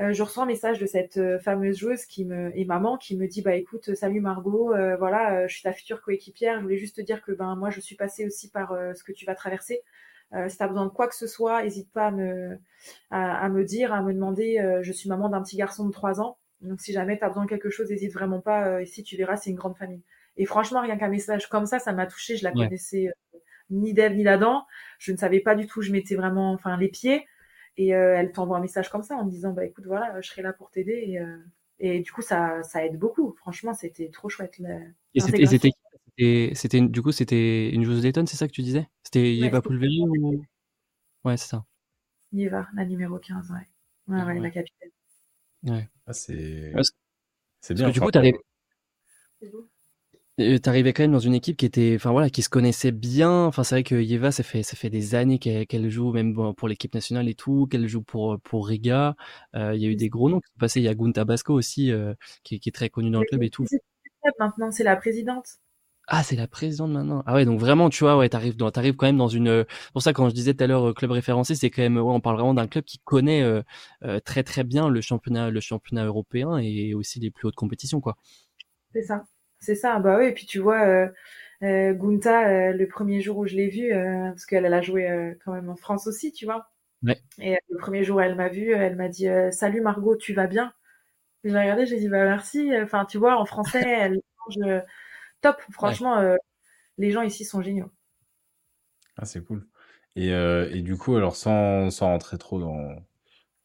euh, je reçois un message de cette euh, fameuse joueuse qui me, et maman qui me dit bah, « Écoute, salut Margot, euh, voilà, euh, je suis ta future coéquipière. Je voulais juste te dire que ben, moi, je suis passée aussi par euh, ce que tu vas traverser. Euh, si tu as besoin de quoi que ce soit, n'hésite pas à me, à, à me dire, à me demander. Euh, je suis maman d'un petit garçon de trois ans. Donc, si jamais tu as besoin de quelque chose, n'hésite vraiment pas. Euh, ici, tu verras, c'est une grande famille. » Et franchement, rien qu'un message comme ça, ça m'a touchée. Je la ouais. connaissais euh, ni d'Ève ni d'Adam. Je ne savais pas du tout où je mettais vraiment enfin, les pieds. Et euh, elle t'envoie un message comme ça en me disant bah, « Écoute, voilà, je serai là pour t'aider. » Et, euh, et du coup, ça, ça aide beaucoup. Franchement, c'était trop chouette. La... Et, c'était, et c'était, c'était, c'était, du coup, c'était une joueuse lettonne, c'est ça que tu disais? C'était Ieva Poulverin ou... Ouais, c'est ça. Ieva, la numéro quinze, ouais. Ouais, ouais, ouais. La capitaine. Ouais. Ah, c'est... Ouais, c'est... c'est bien. Parce que, du coup, t'arrives... C'est beau. T'arrivais quand même dans une équipe qui était, enfin voilà, qui se connaissait bien. Enfin, c'est vrai que Ieva, ça fait, ça fait des années qu'elle, qu'elle joue, même bon, pour l'équipe nationale et tout, qu'elle joue pour pour Riga. Il euh, y a eu des gros noms qui sont passés. Il y a Gunta Basco aussi, euh, qui, qui est très connu dans le club et tout. Maintenant, c'est la présidente. Ah, c'est la présidente maintenant. Ah ouais, donc vraiment, tu vois, ouais, t'arrives dans, t'arrives quand même dans une. C'est pour ça, quand je disais tout à l'heure club référencé, c'est quand même, ouais, on parle vraiment d'un club qui connaît euh, euh, très très bien le championnat, le championnat européen et aussi les plus hautes compétitions, quoi. C'est ça. C'est ça, bah oui, et puis tu vois, euh, euh, Gunta, euh, le premier jour où je l'ai vue, euh, parce qu'elle elle a joué euh, quand même en France aussi, tu vois. Ouais. Et euh, le premier jour où elle m'a vue, elle m'a dit euh, « Salut Margot, tu vas bien ?» Je l'ai regardée, j'ai dit « Bah merci ». Enfin, tu vois, en français, elle change euh, top. Franchement, ouais. euh, les gens ici sont géniaux. Ah, c'est cool. Et, euh, et du coup, alors sans, sans rentrer trop dans...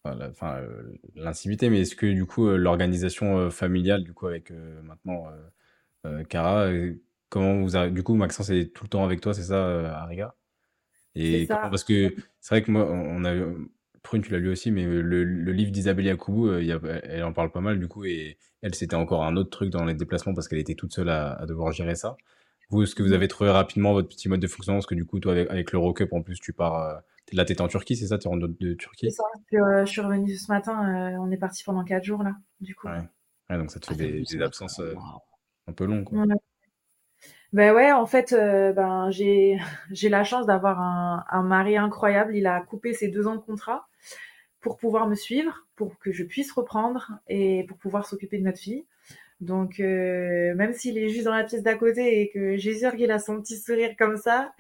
Enfin, euh, l'intimité, mais est-ce que du coup, euh, l'organisation euh, familiale, du coup, avec euh, maintenant... Euh... Euh, Cara, comment vous avez... du coup Maxence est tout le temps avec toi, c'est ça euh, à Riga? Et c'est ça. Comment... parce que c'est vrai que moi on a Prune, tu l'as lu aussi, mais le, le livre d'Isabelle Yacoubou, euh, y a... elle en parle pas mal du coup, et elle c'était encore un autre truc dans les déplacements parce qu'elle était toute seule à, à devoir gérer ça. Vous, est-ce que vous avez trouvé rapidement votre petit mode de fonctionnement? Parce que du coup toi avec, avec l'Eurocup en plus tu pars, euh... là t'es en Turquie, c'est ça? Tu rentres de, de Turquie? C'est ça, que, euh, je suis revenue ce matin, euh, on est parti pendant quatre jours là du coup. Ouais, ouais, donc ça te fait ah, des, des absences euh... wow. Un peu long, quoi. Ouais. Ben ouais, en fait, euh, ben j'ai j'ai la chance d'avoir un, un mari incroyable. Il a coupé ses deux ans de contrat pour pouvoir me suivre, pour que je puisse reprendre et pour pouvoir s'occuper de notre fille. Donc, euh, même s'il est juste dans la pièce d'à côté et que j'ai sûr qu'il a son petit sourire comme ça,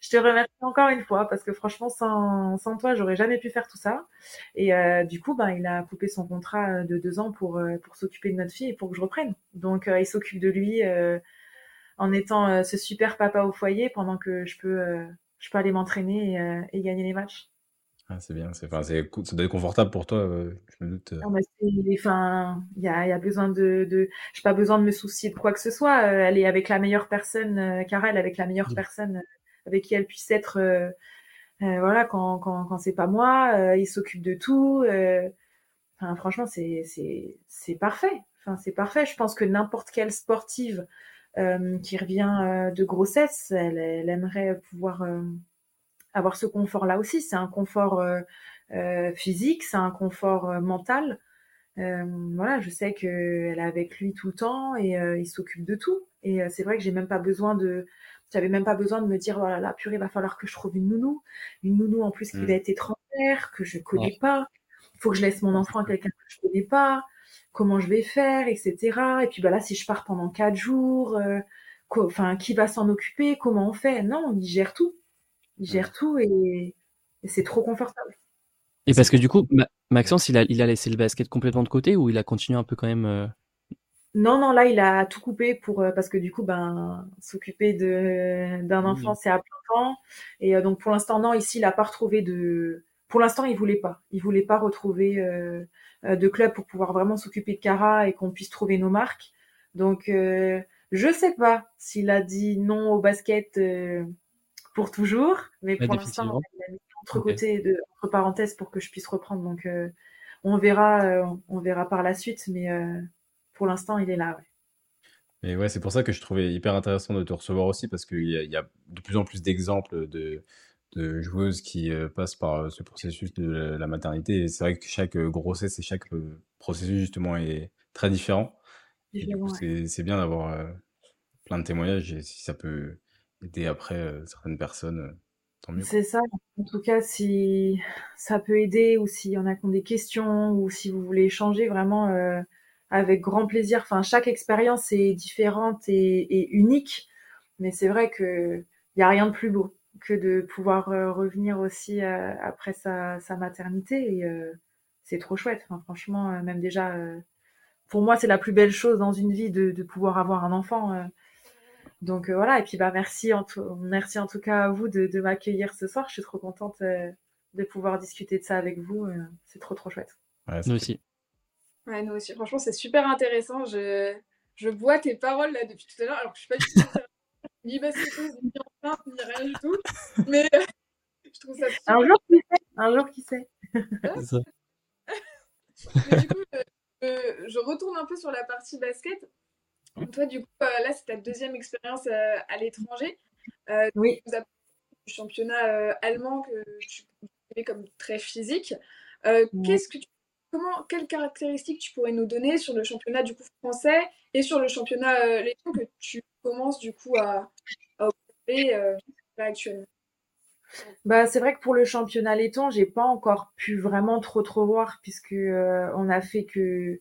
je te remercie encore une fois parce que franchement, sans, sans toi, j'aurais jamais pu faire tout ça. Et euh, du coup, ben, il a coupé son contrat de deux ans pour, pour s'occuper de notre fille et pour que je reprenne. Donc, euh, il s'occupe de lui euh, en étant euh, ce super papa au foyer pendant que je peux, euh, je peux aller m'entraîner et, euh, et gagner les matchs. Ah, c'est bien, c'est, enfin, c'est, ça doit être confortable pour toi, euh, je me doute. Euh... Non, mais c'est, enfin, il y a, y a besoin de, de, j'ai pas besoin de me soucier de quoi que ce soit. Euh, elle est avec la meilleure personne, euh, Cara, elle est avec la meilleure oui. personne euh, avec qui elle puisse être, euh, euh, voilà, quand, quand, quand c'est pas moi, euh, il s'occupe de tout. Euh, enfin, franchement, c'est, c'est, c'est parfait. Enfin, c'est parfait. Je pense que n'importe quelle sportive euh, qui revient euh, de grossesse, elle, elle aimerait pouvoir. Euh, avoir ce confort-là aussi, c'est un confort euh, euh, physique, c'est un confort euh, mental. Euh, voilà, je sais qu'elle est avec lui tout le temps et euh, il s'occupe de tout. Et euh, c'est vrai que j'ai même pas besoin de, j'avais même pas besoin de me dire voilà, oh là, purée, il va falloir que je trouve une nounou, une nounou en plus qui mmh. va être étrangère, que je connais ouais. pas. Il faut que je laisse mon enfant à quelqu'un que je connais pas. Comment je vais faire, et cetera. Et puis bah là, si je pars pendant quatre jours, euh, quoi, enfin, qui va s'en occuper, comment on fait? Non, il gère tout. Il gère tout et... et c'est trop confortable. Et parce que du coup, Ma- Maxence, il a, il a laissé le basket complètement de côté ou il a continué un peu quand même euh... Non, non, là, il a tout coupé pour euh, parce que du coup, ben, s'occuper de, d'un enfant, mmh. c'est à plein temps. Et euh, donc, pour l'instant, non, ici, il n'a pas retrouvé de... Pour l'instant, il ne voulait pas. Il ne voulait pas retrouver euh, de club pour pouvoir vraiment s'occuper de Cara et qu'on puisse trouver nos marques. Donc, euh, je ne sais pas s'il a dit non au basket euh, pour toujours. Mais bah, pour l'instant, il a mis entre côté, de, entre parenthèses, pour que je puisse reprendre. Donc, euh, on verra, euh, on verra par la suite, mais... Euh... Pour l'instant, il est là. Ouais. Et ouais, c'est pour ça que je trouvais hyper intéressant de te recevoir aussi, parce qu'il y a, il y a de plus en plus d'exemples de, de joueuses qui euh, passent par euh, ce processus de la, la maternité. Et c'est vrai que chaque euh, grossesse et chaque euh, processus, justement, est très différent. Et du coup, ouais. c'est, c'est bien d'avoir euh, plein de témoignages, et si ça peut aider après euh, certaines personnes, euh, tant mieux. C'est ça. En tout cas, si ça peut aider, ou s'il y en a qui ont des questions, ou si vous voulez échanger, vraiment... Euh... Avec grand plaisir. Enfin, chaque expérience est différente et, et unique, mais c'est vrai que il y a rien de plus beau que de pouvoir euh, revenir aussi euh, après sa, sa maternité. Et euh, c'est trop chouette. Enfin, franchement, euh, même déjà, euh, pour moi, c'est la plus belle chose dans une vie de, de pouvoir avoir un enfant. Euh. Donc euh, voilà. Et puis bah merci en tout, merci en tout cas à vous de, de m'accueillir ce soir. Je suis trop contente euh, de pouvoir discuter de ça avec vous. Euh, c'est trop trop chouette. Ouais, nous aussi. Ouais, nous aussi. Franchement, c'est super intéressant. Je, je bois tes paroles là depuis tout à l'heure, alors que je suis pas du tout ni basketteuse, ni enceinte, ni rien du tout. Mais euh, je trouve ça super. Un jour, qui sait. Un jour, qui sait. C'est ça. Mais du coup, euh, euh, je retourne un peu sur la partie basket. Toi, du coup, euh, là, c'est ta deuxième expérience euh, à l'étranger. Euh, oui. Tu nous as parlé du championnat euh, allemand que tu connais comme très physique. Euh, oui. Qu'est-ce que tu Comment, quelles caractéristiques tu pourrais nous donner sur le championnat du coup français et sur le championnat euh, letton que tu commences du coup à observer euh, actuellement? Bah c'est vrai que pour le championnat letton, j'ai pas encore pu vraiment trop trop voir puisque euh, on a fait que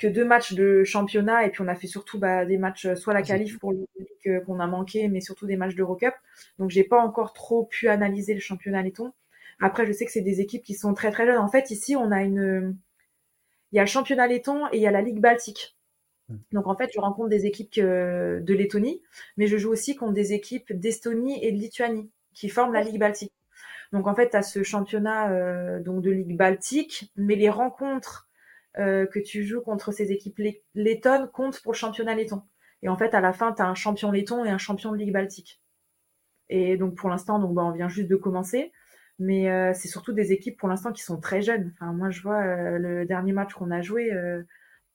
que deux matchs de championnat et puis on a fait surtout bah des matchs soit la qualif pour le league qu'on a manqué, mais surtout des matchs d'Eurocup. Donc j'ai pas encore trop pu analyser le championnat letton. Après, je sais que c'est des équipes qui sont très, très jeunes. En fait, ici, on a une... Il y a le championnat letton et il y a la Ligue Baltique. Donc, en fait, je rencontre des équipes que... de Lettonie, mais je joue aussi contre des équipes d'Estonie et de Lituanie qui forment la Ligue Baltique. Donc, en fait, tu as ce championnat euh, donc de Ligue Baltique, mais les rencontres euh, que tu joues contre ces équipes lettonnes comptent pour le championnat letton. Et en fait, à la fin, tu as un champion letton et un champion de Ligue Baltique. Et donc, pour l'instant, donc bah, on vient juste de commencer. Mais euh, c'est surtout des équipes, pour l'instant, qui sont très jeunes. Enfin, moi, je vois euh, le dernier match qu'on a joué, euh,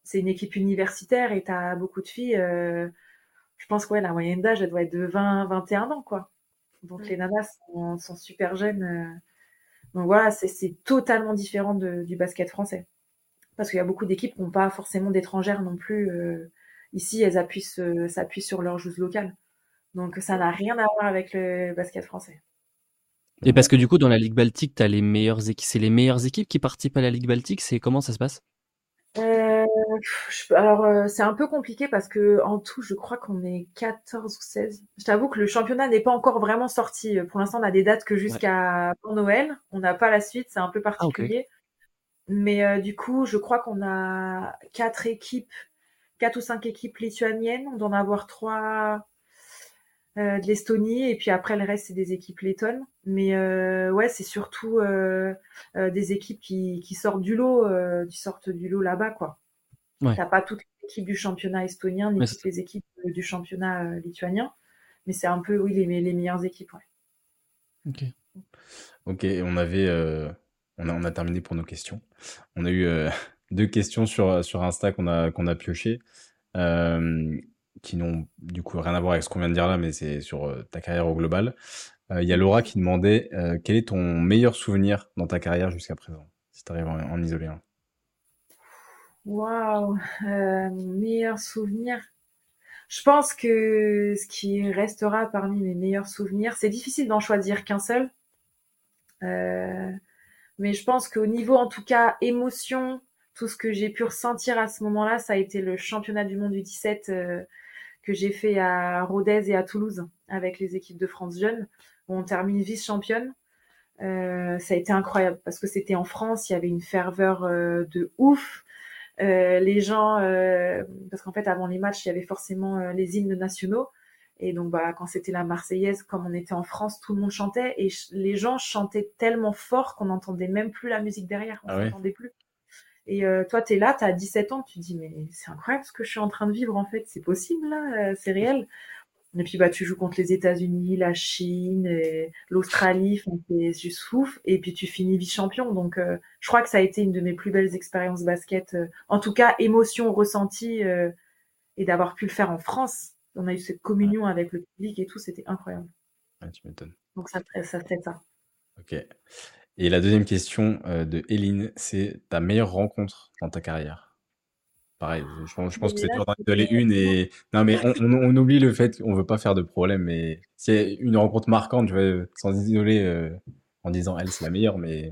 c'est une équipe universitaire et tu as beaucoup de filles. Euh, je pense que ouais, la moyenne d'âge, elle doit être de vingt à vingt et un ans, quoi. Donc, mmh. les nanas sont, sont super jeunes. Euh. Donc, voilà, c'est, c'est totalement différent de, du basket français. Parce qu'il y a beaucoup d'équipes qui n'ont pas forcément d'étrangères non plus. Euh, ici, elles appuient, euh, s'appuient sur leurs joueuses locales. Donc, ça n'a rien à voir avec le basket français. Et parce que du coup, dans la Ligue Baltique, t'as les meilleures équipes. C'est les meilleures équipes qui participent à la Ligue Baltique. C'est comment ça se passe ? euh, je... Alors, euh, c'est un peu compliqué parce que en tout, je crois qu'on est quatorze ou seize. Je t'avoue que le championnat n'est pas encore vraiment sorti. Pour l'instant, on a des dates que jusqu'à ouais. Noël. On n'a pas la suite. C'est un peu particulier. Ah, okay. Mais euh, du coup, je crois qu'on a quatre équipes, quatre ou cinq équipes lituaniennes. On doit en avoir trois. Euh, de l'Estonie et puis après le reste c'est des équipes lettonnes, mais euh, ouais c'est surtout euh, euh, des équipes qui, qui sortent du lot euh, qui sortent du lot là-bas quoi. Ouais. T'as pas toutes les équipes du championnat estonien ni mais toutes c'est... les équipes euh, du championnat euh, lituanien, mais c'est un peu oui les, les meilleures équipes. Ouais. Ok. Ok, on avait euh, on a on a terminé pour nos questions. On a eu euh, deux questions sur sur Insta qu'on a qu'on a pioché. Euh, qui n'ont du coup rien à voir avec ce qu'on vient de dire là, mais c'est sur euh, ta carrière au global. Il euh, y a Laura qui demandait euh, quel est ton meilleur souvenir dans ta carrière jusqu'à présent, si tu arrives en, en isolé un. Waouh, meilleur souvenir. Je pense que ce qui restera parmi mes meilleurs souvenirs, c'est difficile d'en choisir qu'un seul, euh, mais je pense qu'au niveau en tout cas émotion, tout ce que j'ai pu ressentir à ce moment-là, ça a été le championnat du monde U dix-sept euh, que j'ai fait à Rodez et à Toulouse avec les équipes de France Jeunes, où on termine vice-championne. Euh, ça a été incroyable parce que c'était en France, il y avait une ferveur euh, de ouf. Euh, les gens, euh, parce qu'en fait avant les matchs, il y avait forcément euh, les hymnes nationaux. Et donc bah, quand c'était la Marseillaise, comme on était en France, tout le monde chantait et ch- les gens chantaient tellement fort qu'on n'entendait même plus la musique derrière, on ah s'entendait oui. plus. Et euh, toi, t'es là, t'as dix-sept ans, tu te dis, mais c'est incroyable ce que je suis en train de vivre en fait, c'est possible là, euh, c'est réel. Et puis bah tu joues contre les États-Unis, la Chine, et l'Australie, c'est juste ouf. Et puis tu finis vice-champion. Donc euh, je crois que ça a été une de mes plus belles expériences basket. Euh, en tout cas, émotion ressentie euh, et d'avoir pu le faire en France. On a eu cette communion ouais. avec le public et tout, c'était incroyable. Ouais, tu m'étonnes. Donc ça ça fait ça. Ok. Et la deuxième question euh, de Eline, c'est ta meilleure rencontre dans ta carrière? Pareil, je pense, je pense que c'est toujours d'aller une et non mais on, on, on oublie le fait qu'on veut pas faire de problème, mais c'est une rencontre marquante, je vais sans isoler euh, en disant elle c'est la meilleure, mais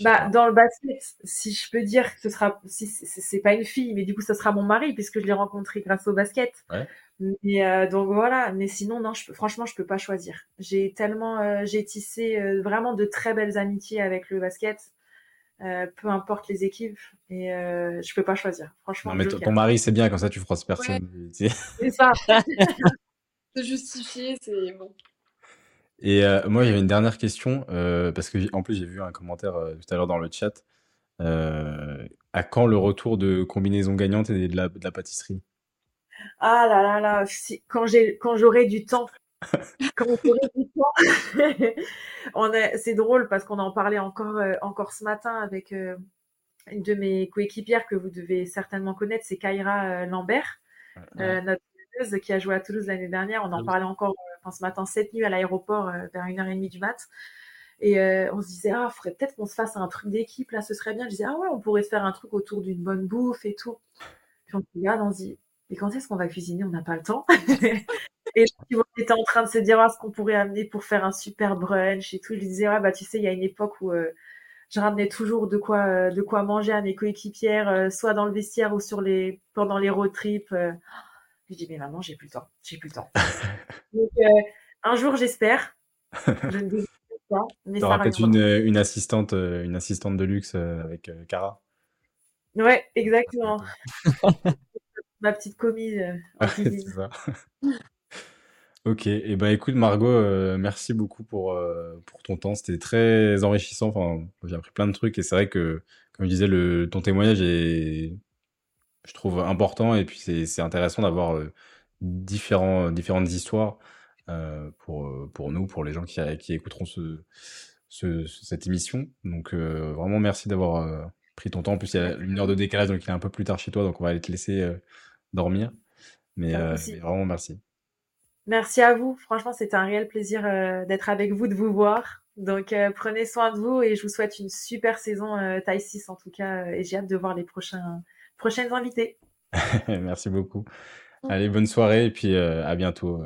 bah pas. Dans le basket, si je peux dire que ce sera, si c'est, c'est pas une fille, mais du coup ça sera mon mari puisque je l'ai rencontré grâce au basket. Ouais. Mais euh, donc voilà, mais sinon non, je, franchement je peux pas choisir. J'ai tellement, euh, j'ai tissé euh, vraiment de très belles amitiés avec le basket. Euh, peu importe les équipes et euh, je peux pas choisir franchement. Non mais t- ton mari c'est bien comme ça tu froisses personne ouais, tu sais. C'est ça. C'est justifié, c'est bon. Et euh, moi j'avais une dernière question euh, parce que en plus j'ai vu un commentaire euh, tout à l'heure dans le chat euh, à quand le retour de combinaisons gagnantes et de la, de la pâtisserie? Ah là là là si, quand, j'ai, quand j'aurai du temps. Quand on courait du temps, on a, c'est drôle parce qu'on en parlait encore, euh, encore ce matin avec euh, une de mes coéquipières que vous devez certainement connaître, c'est Cara euh, Lambert, euh, notre joueuse qui a joué à Toulouse l'année dernière. On en parlait encore euh, quand ce matin, cette nuit à l'aéroport, euh, vers une heure trente du mat'. Et euh, on se disait, ah, faudrait peut-être qu'on se fasse un truc d'équipe, là, ce serait bien. Je disais, ah ouais, on pourrait se faire un truc autour d'une bonne bouffe et tout. Puis on se regarde, on se dit, mais quand est-ce qu'on va cuisiner? On n'a pas le temps. Et on était en train de se dire ah, ce qu'on pourrait amener pour faire un super brunch et tout. Je disais ouais bah tu sais il y a une époque où euh, je ramenais toujours de quoi euh, de quoi manger à mes coéquipières, euh, soit dans le vestiaire ou sur les pendant les road trips. Euh... Je dis mais maman j'ai plus le temps, j'ai plus le temps. Donc euh, un jour j'espère. Je ne désespère pas. Mais t'auras ça peut-être une, une assistante euh, une assistante de luxe euh, avec euh, Cara. Ouais exactement. Ma petite commise. Euh, ah, c'est ça. Ok, et eh ben écoute Margot, euh, merci beaucoup pour euh, pour ton temps, c'était très enrichissant. Enfin, j'ai appris plein de trucs et c'est vrai que comme je disais, le ton témoignage est, je trouve important et puis c'est c'est intéressant d'avoir euh, différents différentes histoires euh, pour pour nous, pour les gens qui qui écouteront ce, ce cette émission. Donc euh, vraiment merci d'avoir euh, pris ton temps. En plus il y a une heure de décalage donc il est un peu plus tard chez toi donc on va aller te laisser euh, dormir. Mais, euh, mais vraiment merci. Merci à vous. Franchement, c'était un réel plaisir euh, d'être avec vous, de vous voir. Donc, euh, prenez soin de vous et je vous souhaite une super saison euh, Taille six en tout cas. Euh, et j'ai hâte de voir les prochains, prochaines invités. Merci beaucoup. Mmh. Allez, bonne soirée et puis euh, à bientôt.